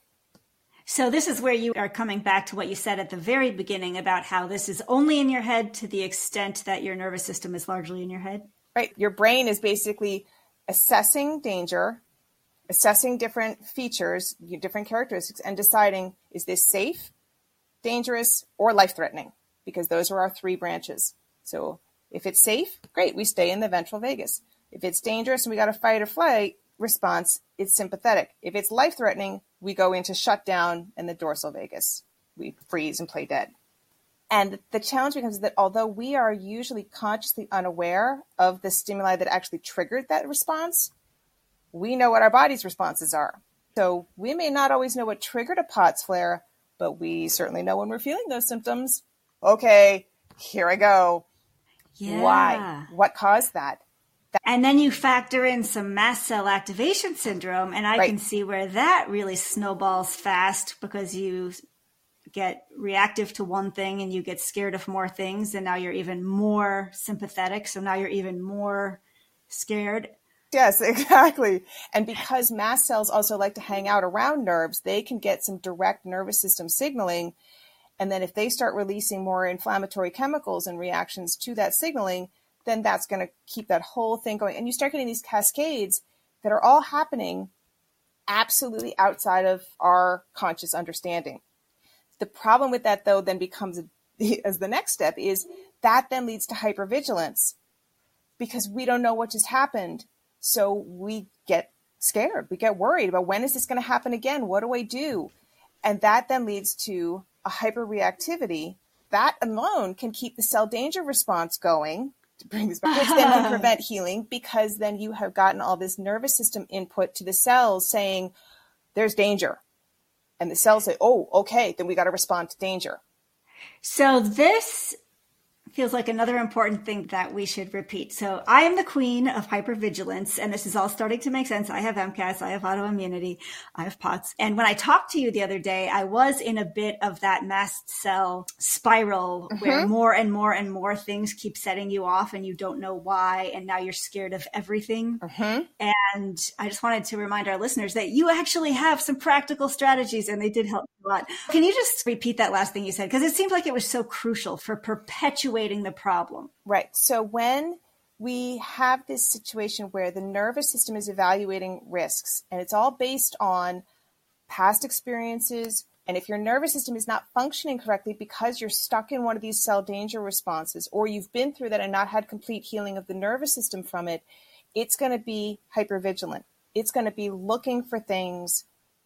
So this is where you are coming back to what you said at the very beginning about how this is only in your head to the extent that your nervous system is largely in your head. Right. Your brain is basically assessing danger, assessing different features, different characteristics, and deciding, is this safe, dangerous, or life-threatening? Because those are our three branches. So if it's safe, great, we stay in the ventral vagus. If it's dangerous and we got a fight or flight response, it's sympathetic. If it's life-threatening, we go into shutdown in the dorsal vagus. We freeze and play dead. And the challenge becomes that although we are usually consciously unaware of the stimuli that actually triggered that response, we know what our body's responses are. So we may not always know what triggered a POTS flare, but we certainly know when we're feeling those symptoms. Okay, here I go. Yeah. Why? What caused that? that? And then you factor in some mast cell activation syndrome, and I right. can see where that really snowballs fast because you get reactive to one thing and you get scared of more things, and now you're even more sympathetic. So now you're even more scared. Yes, exactly. And because mast cells also like to hang out around nerves, they can get some direct nervous system signaling. And then if they start releasing more inflammatory chemicals and reactions to that signaling, then that's going to keep that whole thing going. And you start getting these cascades that are all happening absolutely outside of our conscious understanding. The problem with that, though, then becomes as the next step is that then leads to hypervigilance because we don't know what just happened. So we get scared. We get worried about when is this going to happen again? What do I do? And that then leads to a hyperreactivity. That alone can keep the cell danger response going, to bring this back, which then can prevent healing because then you have gotten all this nervous system input to the cells saying, there's danger. And the cells say, oh, okay, then we got to respond to danger. So this feels like another important thing that we should repeat. So I am the queen of hypervigilance, and this is all starting to make sense. I have M C A S, I have autoimmunity, I have POTS. And when I talked to you the other day, I was in a bit of that mast cell spiral mm-hmm. where more and more and more things keep setting you off and you don't know why. And now you're scared of everything. Mm-hmm. And I just wanted to remind our listeners that you actually have some practical strategies and they did help a lot. Can you just repeat that last thing you said? Because it seemed like it was so crucial for perpetuating the problem. Right. So when we have this situation where the nervous system is evaluating risks, and it's all based on past experiences, and if your nervous system is not functioning correctly because you're stuck in one of these cell danger responses, or you've been through that and not had complete healing of the nervous system from it, it's going to be hypervigilant. It's going to be looking for things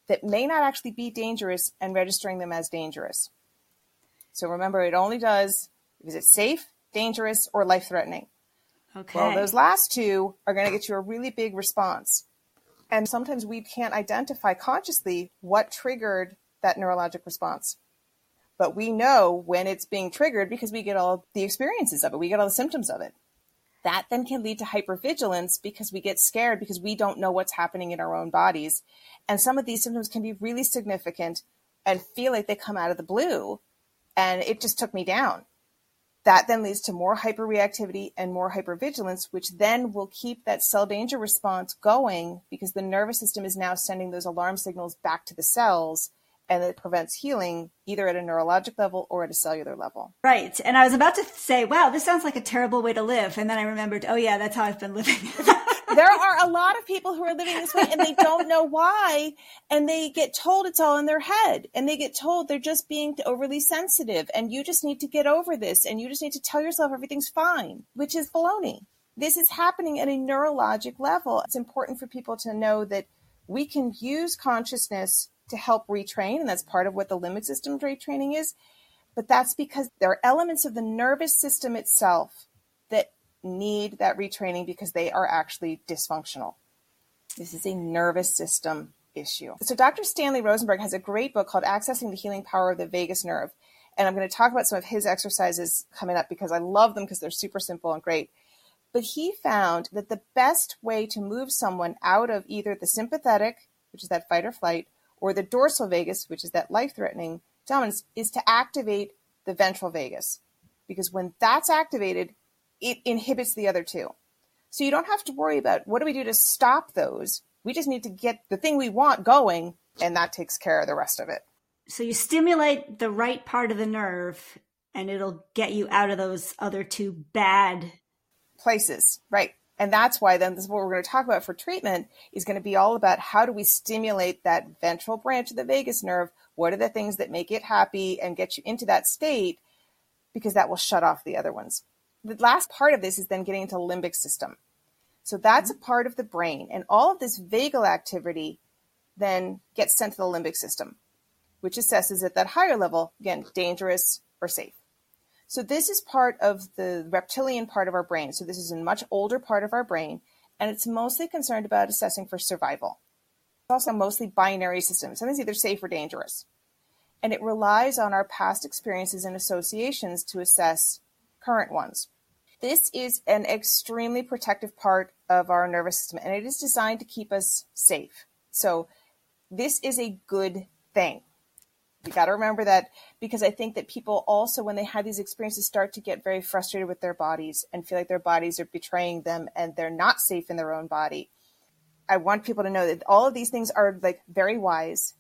that may not actually be dangerous and registering them as dangerous. So remember, it only does... Is it safe, dangerous, or life-threatening? Okay. Well, those last two are going to get you a really big response. And sometimes we can't identify consciously what triggered that neurologic response. But we know when it's being triggered because we get all the experiences of it. We get all the symptoms of it. That then can lead to hypervigilance because we get scared because we don't know what's happening in our own bodies. And some of these symptoms can be really significant and feel like they come out of the blue. And it just took me down. That then leads to more hyperreactivity and more hypervigilance, which then will keep that cell danger response going because the nervous system is now sending those alarm signals back to the cells, and it prevents healing either at a neurologic level or at a cellular level. Right. And I was about to say, wow, this sounds like a terrible way to live. And then I remembered, oh yeah, that's how I've been living. There are a lot of people who are living this way and they don't know why. And they get told it's all in their head and they get told they're just being overly sensitive and you just need to get over this. And you just need to tell yourself everything's fine, which is baloney. This is happening at a neurologic level. It's important for people to know that we can use consciousness to help retrain. And that's part of what the limbic system retraining is. But that's because there are elements of the nervous system itself that need that retraining because they are actually dysfunctional. This is a nervous system issue. So Doctor Stanley Rosenberg has a great book called Accessing the Healing Power of the Vagus Nerve. And I'm going to talk about some of his exercises coming up because I love them because they're super simple and great. But he found that the best way to move someone out of either the sympathetic, which is that fight or flight, or the dorsal vagus, which is that life-threatening dominance, is to activate the ventral vagus. Because when that's activated, it inhibits the other two. So you don't have to worry about what do we do to stop those. We just need to get the thing we want going, and that takes care of the rest of it. So you stimulate the right part of the nerve, and it'll get you out of those other two bad places, right? And that's why then this is what we're going to talk about for treatment is going to be all about how do we stimulate that ventral branch of the vagus nerve? What are the things that make it happy and get you into that state? Because that will shut off the other ones. The last part of this is then getting into limbic system. So that's mm-hmm. a part of the brain. And all of this vagal activity then gets sent to the limbic system, which assesses at that higher level, again, dangerous or safe. So this is part of the reptilian part of our brain. So this is a much older part of our brain, and it's mostly concerned about assessing for survival. It's also mostly binary systems. Something's either safe or dangerous. And it relies on our past experiences and associations to assess current ones. This is an extremely protective part of our nervous system, and it is designed to keep us safe. So this is a good thing. You got to remember that because I think that people also, when they have these experiences, start to get very frustrated with their bodies and feel like their bodies are betraying them and they're not safe in their own body. I want people to know that all of these things are like very wise.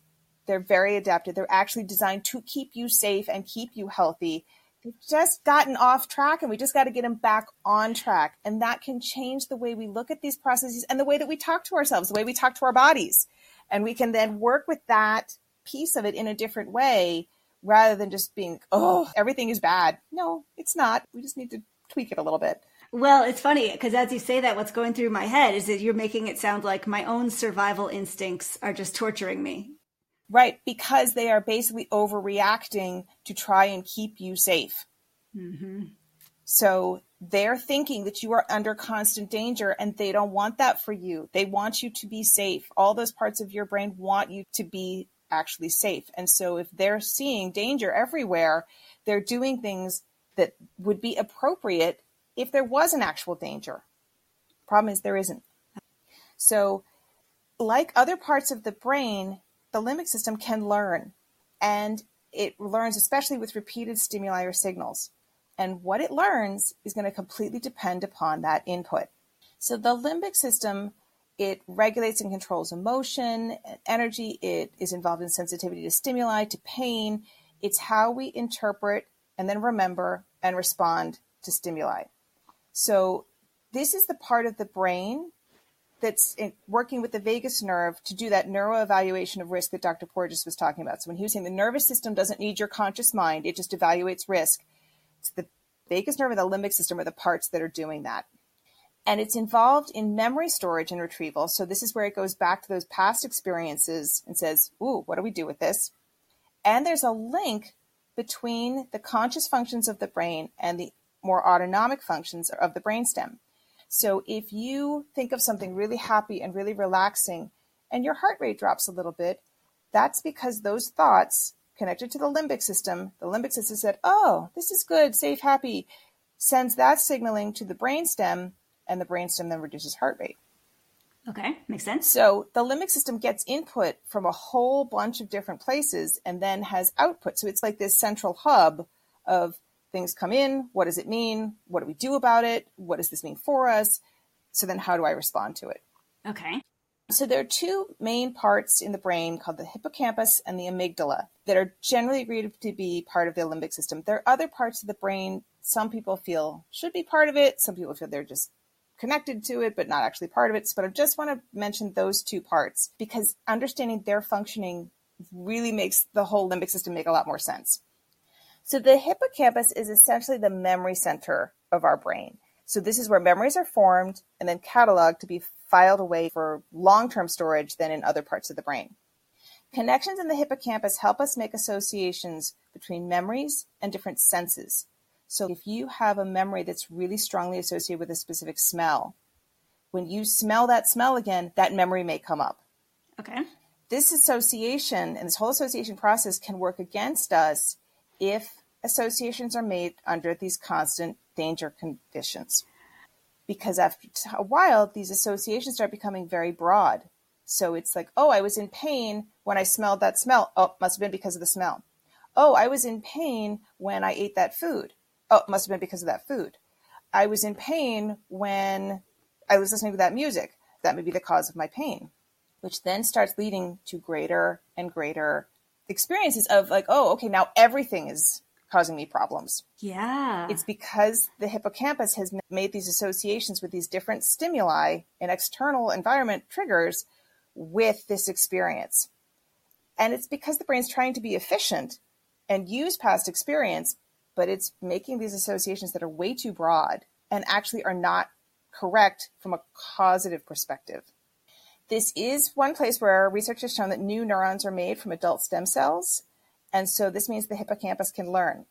They're very adapted. They're actually designed to keep you safe and keep you healthy. They've just gotten off track and we just got to get them back on track. And that can change the way we look at these processes and the way that we talk to ourselves, the way we talk to our bodies. And we can then work with that piece of it in a different way rather than just being, oh, everything is bad. No, it's not. We just need to tweak it a little bit. Well, it's funny because as you say that, what's going through my head is that you're making it sound like my own survival instincts are just torturing me. Right, because they are basically overreacting to try and keep you safe. Mm-hmm. So they're thinking that you are under constant danger and they don't want that for you. They want you to be safe. All those parts of your brain want you to be actually safe. And so if they're seeing danger everywhere, they're doing things that would be appropriate if there was an actual danger. Problem is there isn't. So like other parts of the brain, the limbic system can learn, and it learns especially with repeated stimuli or signals. And what it learns is going to completely depend upon that input. So the limbic system, it regulates and controls emotion, energy. It is involved in sensitivity to stimuli, to pain. It's how we interpret and then remember and respond to stimuli. So this is the part of the brain that's working with the vagus nerve to do that neuroevaluation of risk that Doctor Porges was talking about. So when he was saying the nervous system doesn't need your conscious mind, it just evaluates risk. It's the vagus nerve and the limbic system are the parts that are doing that. And it's involved in memory storage and retrieval. So this is where it goes back to those past experiences and says, ooh, what do we do with this? And there's a link between the conscious functions of the brain and the more autonomic functions of the brainstem. So if you think of something really happy and really relaxing and your heart rate drops a little bit, that's because those thoughts connected to the limbic system, the limbic system said, oh, this is good, safe, happy, sends that signaling to the brainstem, and the brainstem then reduces heart rate. Okay, makes sense. So the limbic system gets input from a whole bunch of different places and then has output. So it's like this central hub of things come in, what does it mean? What do we do about it? What does this mean for us? So then how do I respond to it? Okay. So there are two main parts in the brain called the hippocampus and the amygdala that are generally agreed to be part of the limbic system. There are other parts of the brain some people feel should be part of it. Some people feel they're just connected to it, but not actually part of it. But I just want to mention those two parts because understanding their functioning really makes the whole limbic system make a lot more sense. So the hippocampus is essentially the memory center of our brain. So this is where memories are formed and then cataloged to be filed away for long-term storage than in other parts of the brain. Connections in the hippocampus help us make associations between memories and different senses. So if you have a memory that's really strongly associated with a specific smell, when you smell that smell again, that memory may come up. Okay. This association and this whole association process can work against us if associations are made under these constant danger conditions. Because after a while, these associations start becoming very broad. So it's like, oh, I was in pain when I smelled that smell. Oh, it must have been because of the smell. Oh, I was in pain when I ate that food. Oh, it must have been because of that food. I was in pain when I was listening to that music. That may be the cause of my pain, which then starts leading to greater and greater experiences of like, oh, okay, now everything is causing me problems. Yeah. It's because the hippocampus has made these associations with these different stimuli and external environment triggers with this experience. And it's because the brain's trying to be efficient and use past experience, but it's making these associations that are way too broad and actually are not correct from a causative perspective. This is one place where research has shown that new neurons are made from adult stem cells. And so this means the hippocampus can learn.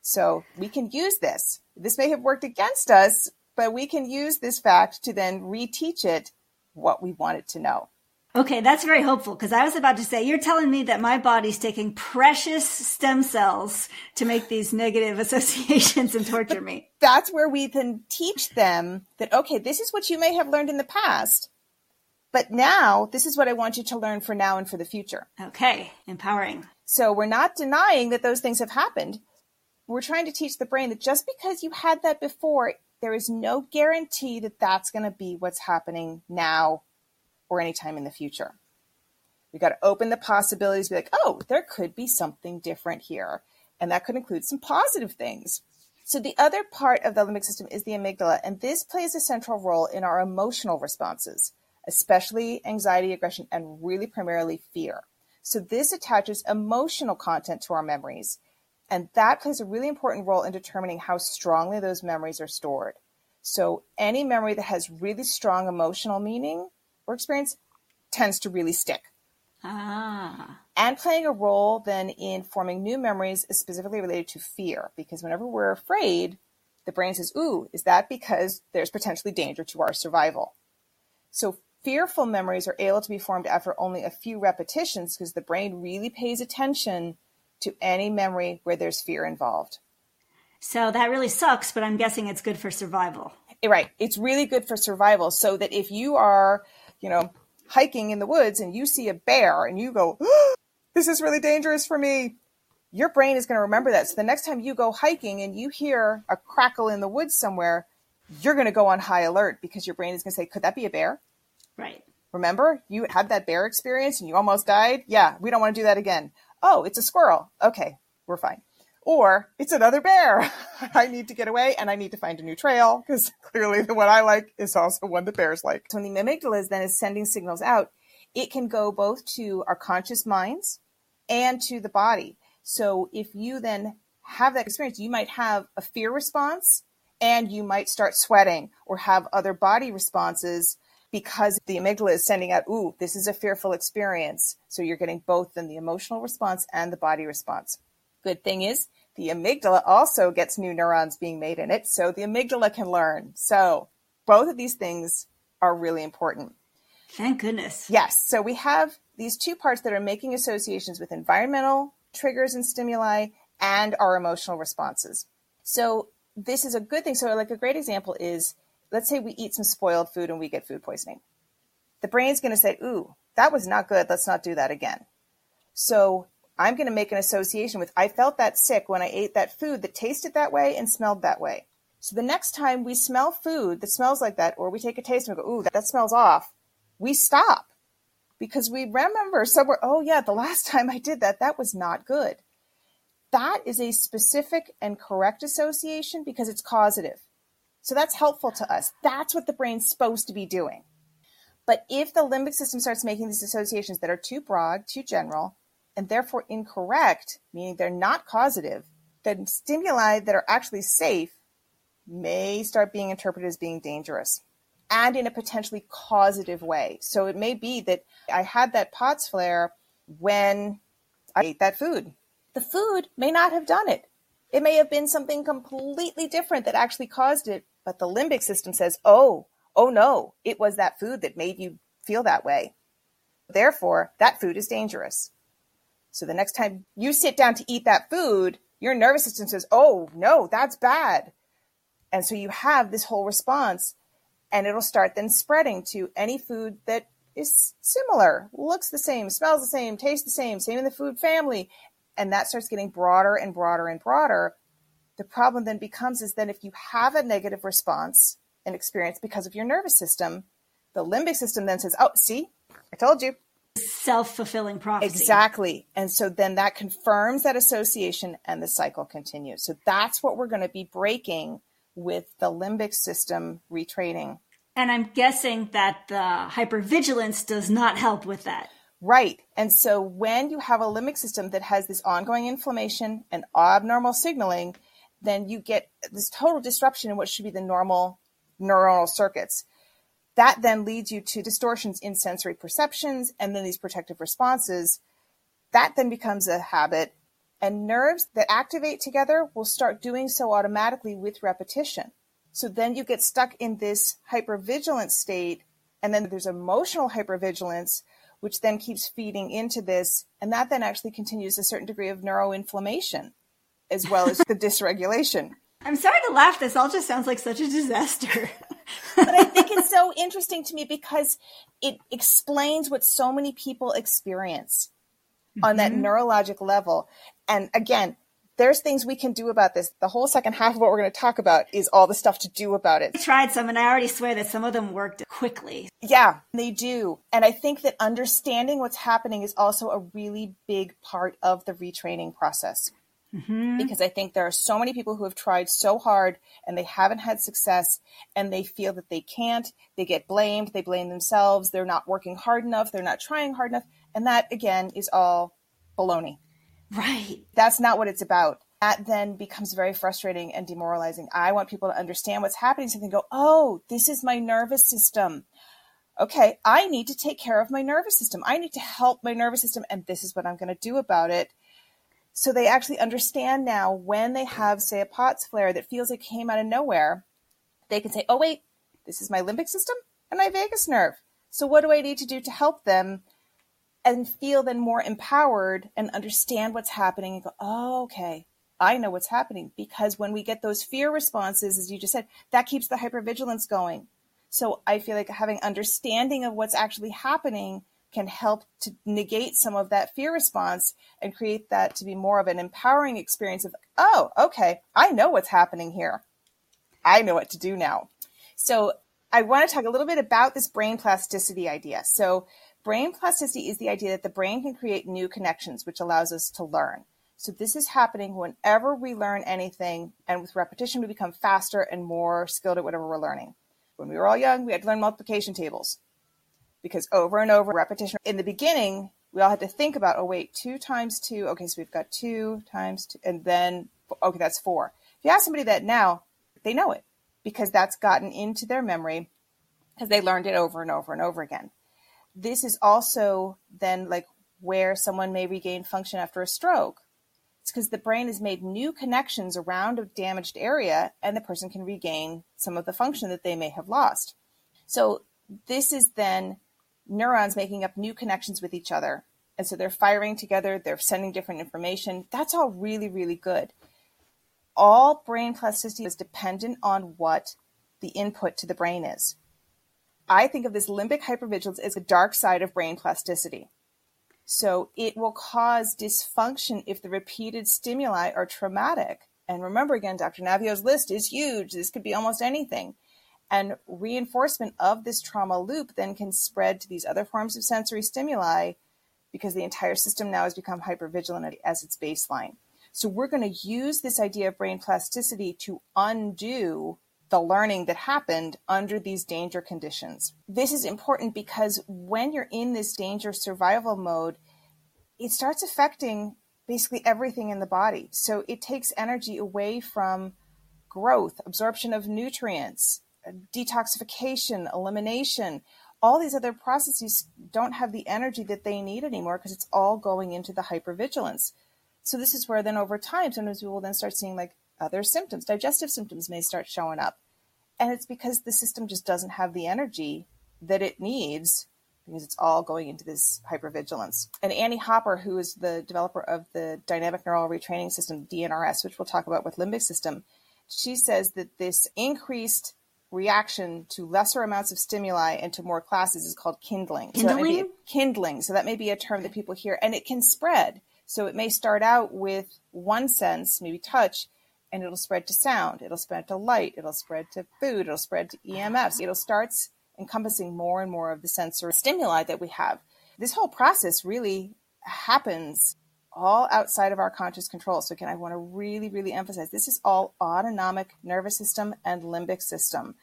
So we can use this. This may have worked against us, but we can use this fact to then reteach it what we want it to know. Okay, that's very hopeful because I was about to say, you're telling me that my body's taking precious stem cells to make these negative associations and torture me. That's where we can teach them that, okay, this is what you may have learned in the past, but now this is what I want you to learn for now and for the future. Okay, empowering. So we're not denying that those things have happened. We're trying to teach the brain that just because you had that before, there is no guarantee that that's going to be what's happening now or anytime in the future. We've got to open the possibilities, be like, oh, there could be something different here. And that could include some positive things. So the other part of the limbic system is the amygdala, and this plays a central role in our emotional responses, especially anxiety, aggression, and really primarily fear. So this attaches emotional content to our memories, and that plays a really important role in determining how strongly those memories are stored. So any memory that has really strong emotional meaning or experience tends to really stick. Ah. And playing a role then in forming new memories is specifically related to fear, because whenever we're afraid, the brain says, ooh, is that because there's potentially danger to our survival? So fearful memories are able to be formed after only a few repetitions because the brain really pays attention to any memory where there's fear involved. So that really sucks, but I'm guessing it's good for survival. Right. It's really good for survival, so that if you are, you know, hiking in the woods and you see a bear and you go, oh, this is really dangerous for me, your brain is going to remember that. So the next time you go hiking and you hear a crackle in the woods somewhere, you're going to go on high alert because your brain is going to say, could that be a bear? Right. Remember, you had that bear experience and you almost died. Yeah, we don't want to do that again. Oh, it's a squirrel. Okay, we're fine. Or it's another bear. I need to get away and I need to find a new trail, because clearly the one I like is also one the bears like. So when the amygdala is then is sending signals out, it can go both to our conscious minds and to the body. So if you then have that experience, you might have a fear response and you might start sweating or have other body responses, because the amygdala is sending out, ooh, this is a fearful experience. So you're getting both in the emotional response and the body response. Good thing is the amygdala also gets new neurons being made in it, so the amygdala can learn. So both of these things are really important. Thank goodness. Yes. So we have these two parts that are making associations with environmental triggers and stimuli and our emotional responses. So this is a good thing. So like a great example is, let's say we eat some spoiled food and we get food poisoning. The brain's going to say, ooh, that was not good. Let's not do that again. So I'm going to make an association with, I felt that sick when I ate that food that tasted that way and smelled that way. So the next time we smell food that smells like that, or we take a taste and we go, ooh, that, that smells off, we stop, because we remember somewhere, oh yeah, the last time I did that, that was not good. That is a specific and correct association because it's causative. So that's helpful to us. That's what the brain's supposed to be doing. But if the limbic system starts making these associations that are too broad, too general, and therefore incorrect, meaning they're not causative, then stimuli that are actually safe may start being interpreted as being dangerous, and in a potentially causative way. So it may be that I had that POTS flare when I ate that food. The food may not have done it. It may have been something completely different that actually caused it, but the limbic system says, oh, oh no, it was that food that made you feel that way. Therefore, that food is dangerous. So the next time you sit down to eat that food, your nervous system says, oh, no, that's bad. And so you have this whole response, and it'll start then spreading to any food that is similar, looks the same, smells the same, tastes the same, same in the food family. And that starts getting broader and broader and broader. The problem then becomes is that if you have a negative response and experience because of your nervous system, the limbic system then says, oh, see, I told you. Self-fulfilling prophecy. Exactly. And so then that confirms that association and the cycle continues. So that's what we're going to be breaking with the limbic system retraining. And I'm guessing that the hypervigilance does not help with that. Right. And so when you have a limbic system that has this ongoing inflammation and abnormal signaling, then you get this total disruption in what should be the normal neuronal circuits. That then leads you to distortions in sensory perceptions and then these protective responses. That then becomes a habit. And nerves that activate together will start doing so automatically with repetition. So then you get stuck in this hypervigilant state, and then there's emotional hypervigilance, which then keeps feeding into this. And that then actually continues a certain degree of neuroinflammation as well as the dysregulation. I'm sorry to laugh. This all just sounds like such a disaster. But I think it's so interesting to me because it explains what so many people experience mm-hmm. on that neurologic level. And again, there's things we can do about this. The whole second half of what we're going to talk about is all the stuff to do about it. I tried some and I already swear that some of them worked quickly. Yeah, they do. And I think that understanding what's happening is also a really big part of the retraining process. Mm-hmm. Because I think there are so many people who have tried so hard and they haven't had success, and they feel that they can't, they get blamed, they blame themselves, they're not working hard enough, they're not trying hard enough. And that, again, is all baloney. Right. That's not what it's about. That then becomes very frustrating and demoralizing. I want people to understand what's happening so they can go, oh, this is my nervous system. Okay, I need to take care of my nervous system. I need to help my nervous system, and this is what I'm going to do about it. So they actually understand now when they have, say, a POTS flare that feels it came out of nowhere, they can say, oh, wait, this is my limbic system and my vagus nerve. So what do I need to do to help them? And feel then more empowered and understand what's happening and go, oh, okay, I know what's happening. Because when we get those fear responses, as you just said, that keeps the hypervigilance going. So I feel like having understanding of what's actually happening can help to negate some of that fear response and create that to be more of an empowering experience of, oh, okay, I know what's happening here. I know what to do now. So I want to talk a little bit about this brain plasticity idea. So brain plasticity is the idea that the brain can create new connections, which allows us to learn. So this is happening whenever we learn anything, and with repetition, we become faster and more skilled at whatever we're learning. When we were all young, we had to learn multiplication tables because over and over repetition. In the beginning, we all had to think about, oh, wait, two times two. Okay, so we've got two times two, and then, okay, that's four. If you ask somebody that now, they know it because that's gotten into their memory because they learned it over and over and over again. This is also then like where someone may regain function after a stroke. It's because the brain has made new connections around a damaged area and the person can regain some of the function that they may have lost. So this is then neurons making up new connections with each other. And so they're firing together, they're sending different information. That's all really, really good. All brain plasticity is dependent on what the input to the brain is. I think of this limbic hypervigilance as the dark side of brain plasticity. So it will cause dysfunction if the repeated stimuli are traumatic. And remember, again, Doctor Naviaux's list is huge. This could be almost anything. And reinforcement of this trauma loop then can spread to these other forms of sensory stimuli because the entire system now has become hypervigilant as its baseline. So we're going to use this idea of brain plasticity to undo the learning that happened under these danger conditions. This is important because when you're in this danger survival mode, it starts affecting basically everything in the body. So it takes energy away from growth, absorption of nutrients, detoxification, elimination. All these other processes don't have the energy that they need anymore because it's all going into the hypervigilance. So this is where then over time, sometimes we will then start seeing like other symptoms, digestive symptoms may start showing up. And it's because the system just doesn't have the energy that it needs because it's all going into this hypervigilance. And Annie Hopper, who is the developer of the Dynamic Neural Retraining System, D N R S, which we'll talk about with limbic system, she says that this increased reaction to lesser amounts of stimuli and to more classes is called kindling. Kindling? So that may be a, kindling. So that may be a term that people hear, and it can spread. So it may start out with one sense, maybe touch, and it'll spread to sound, it'll spread to light, it'll spread to food, it'll spread to E M Fs. It'll start encompassing more and more of the sensory stimuli that we have. This whole process really happens all outside of our conscious control. So again, I want to really, really emphasize this is all autonomic nervous system and limbic system,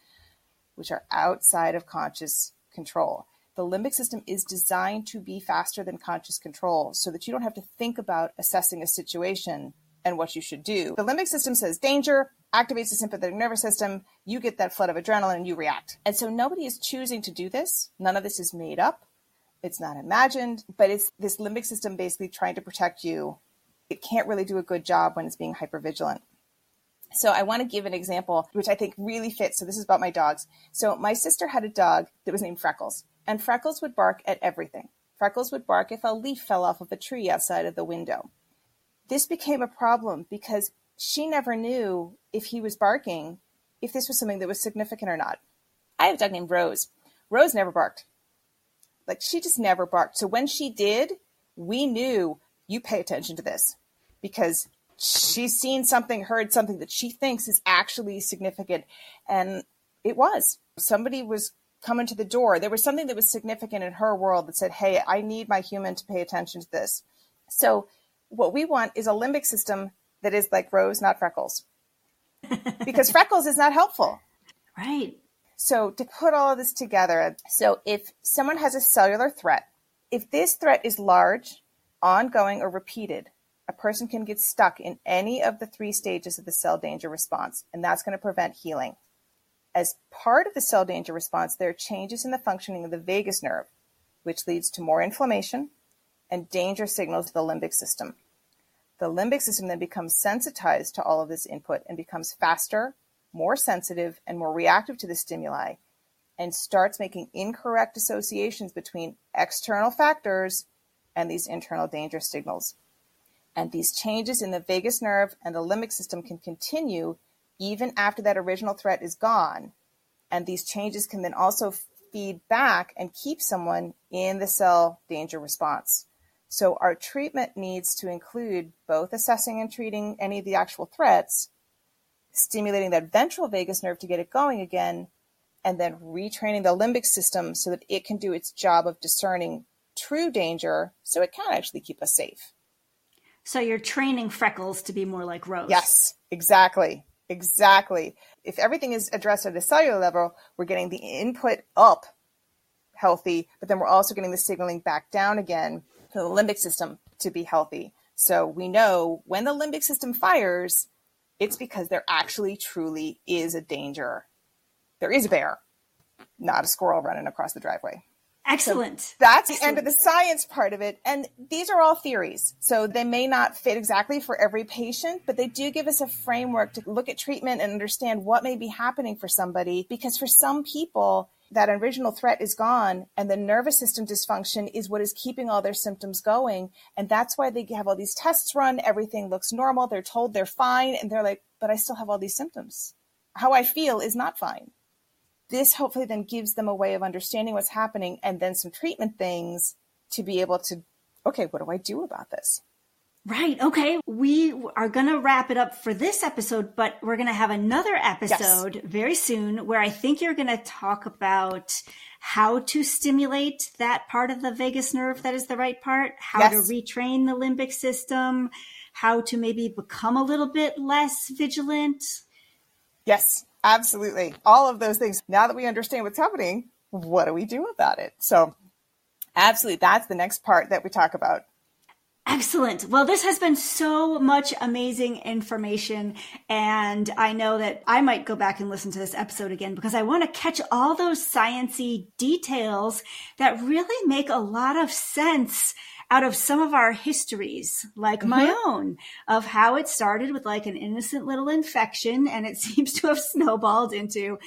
which are outside of conscious control. The limbic system is designed to be faster than conscious control so that you don't have to think about assessing a situation and what you should do. The limbic system says danger, activates the sympathetic nervous system, you get that flood of adrenaline and you react. And so nobody is choosing to do this. None of this is made up. It's not imagined, but it's this limbic system basically trying to protect you. It can't really do a good job when it's being hypervigilant. So I want to give an example, which I think really fits. So this is about my dogs. So my sister had a dog that was named Freckles, and Freckles would bark at everything. Freckles would bark if a leaf fell off of a tree outside of the window. This became a problem because she never knew if he was barking, if this was something that was significant or not. I have a dog named Rose. Rose never barked. Like she just never barked. So when she did, we knew you pay attention to this because she's seen something, heard something that she thinks is actually significant. And it was. Somebody was coming to the door. There was something that was significant in her world that said, hey, I need my human to pay attention to this. So what we want is a limbic system that is like Rose, not Freckles, because Freckles is not helpful. Right. So to put all of this together, so if someone has a cellular threat, If this threat is large, ongoing, or repeated, a person can get stuck in any of the three stages of the cell danger response, and that's going to prevent healing. As part of the cell danger response, there are changes in the functioning of the vagus nerve, which leads to more inflammation and danger signals to the limbic system. The limbic system then becomes sensitized to all of this input and becomes faster, more sensitive, and more reactive to the stimuli, and starts making incorrect associations between external factors and these internal danger signals. And these changes in the vagus nerve and the limbic system can continue even after that original threat is gone. And these changes can then also feed back and keep someone in the cell danger response. So our treatment needs to include both assessing and treating any of the actual threats, stimulating that ventral vagus nerve to get it going again, and then retraining the limbic system so that it can do its job of discerning true danger so it can actually keep us safe. So you're training freckles to be more like Rose. Yes, exactly. Exactly. If everything is addressed at a cellular level, we're getting the input up healthy, but then we're also getting the signaling back down again to the limbic system to be healthy. So we know when the limbic system fires, it's because there actually truly is a danger. There is a bear, not a squirrel running across the driveway. Excellent. So that's Excellent. The end of the science part of it. And these are all theories, so they may not fit exactly for every patient, but they do give us a framework to look at treatment and understand what may be happening for somebody. Because for some people, that original threat is gone and the nervous system dysfunction is what is keeping all their symptoms going. And that's why they have all these tests run. Everything looks normal. They're told they're fine. And they're like, but I still have all these symptoms. How I feel is not fine. This hopefully then gives them a way of understanding what's happening and then some treatment things to be able to, okay, what do I do about this? Right. Okay. We are going to wrap it up for this episode, but we're going to have another episode yes. very soon where I think you're going to talk about how to stimulate that part of the vagus nerve that is the right part, how yes. to retrain the limbic system, how to maybe become a little bit less vigilant. Yes. Absolutely. All of those things. Now that we understand what's happening, what do we do about it? So absolutely. That's the next part that we talk about. Excellent. Well, this has been so much amazing information. And I know that I might go back and listen to this episode again because I want to catch all those science-y details that really make a lot of sense out of some of our histories, like mm-hmm. my own, of how it started with like an innocent little infection and it seems to have snowballed into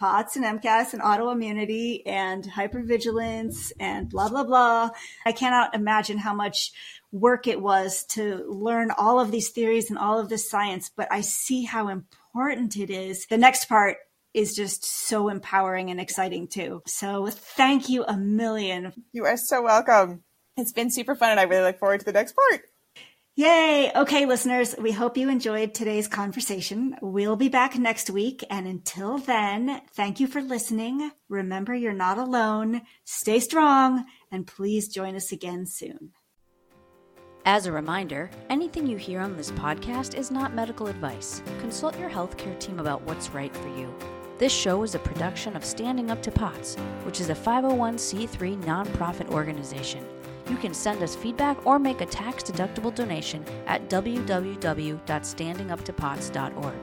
POTS and M C A S and autoimmunity and hypervigilance and blah, blah, blah. I cannot imagine how much work it was to learn all of these theories and all of this science, but I see how important it is. The next part is just so empowering and exciting too. So thank you a million. You are so welcome. It's been super fun and I really look forward to the next part. Yay. Okay, listeners, we hope you enjoyed today's conversation. We'll be back next week. And until then, thank you for listening. Remember, you're not alone. Stay strong and please join us again soon. As a reminder, anything you hear on this podcast is not medical advice. Consult your healthcare team about what's right for you. This show is a production of Standing Up to POTS, which is a five oh one c three nonprofit organization. You can send us feedback or make a tax-deductible donation at w w w dot standing up to pots dot org.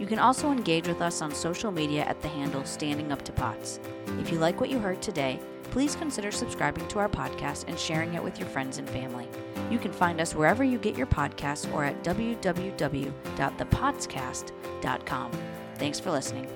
You can also engage with us on social media at the handle Standing Up to POTS. If you like what you heard today, please consider subscribing to our podcast and sharing it with your friends and family. You can find us wherever you get your podcasts or at w w w dot the pots cast dot com. Thanks for listening.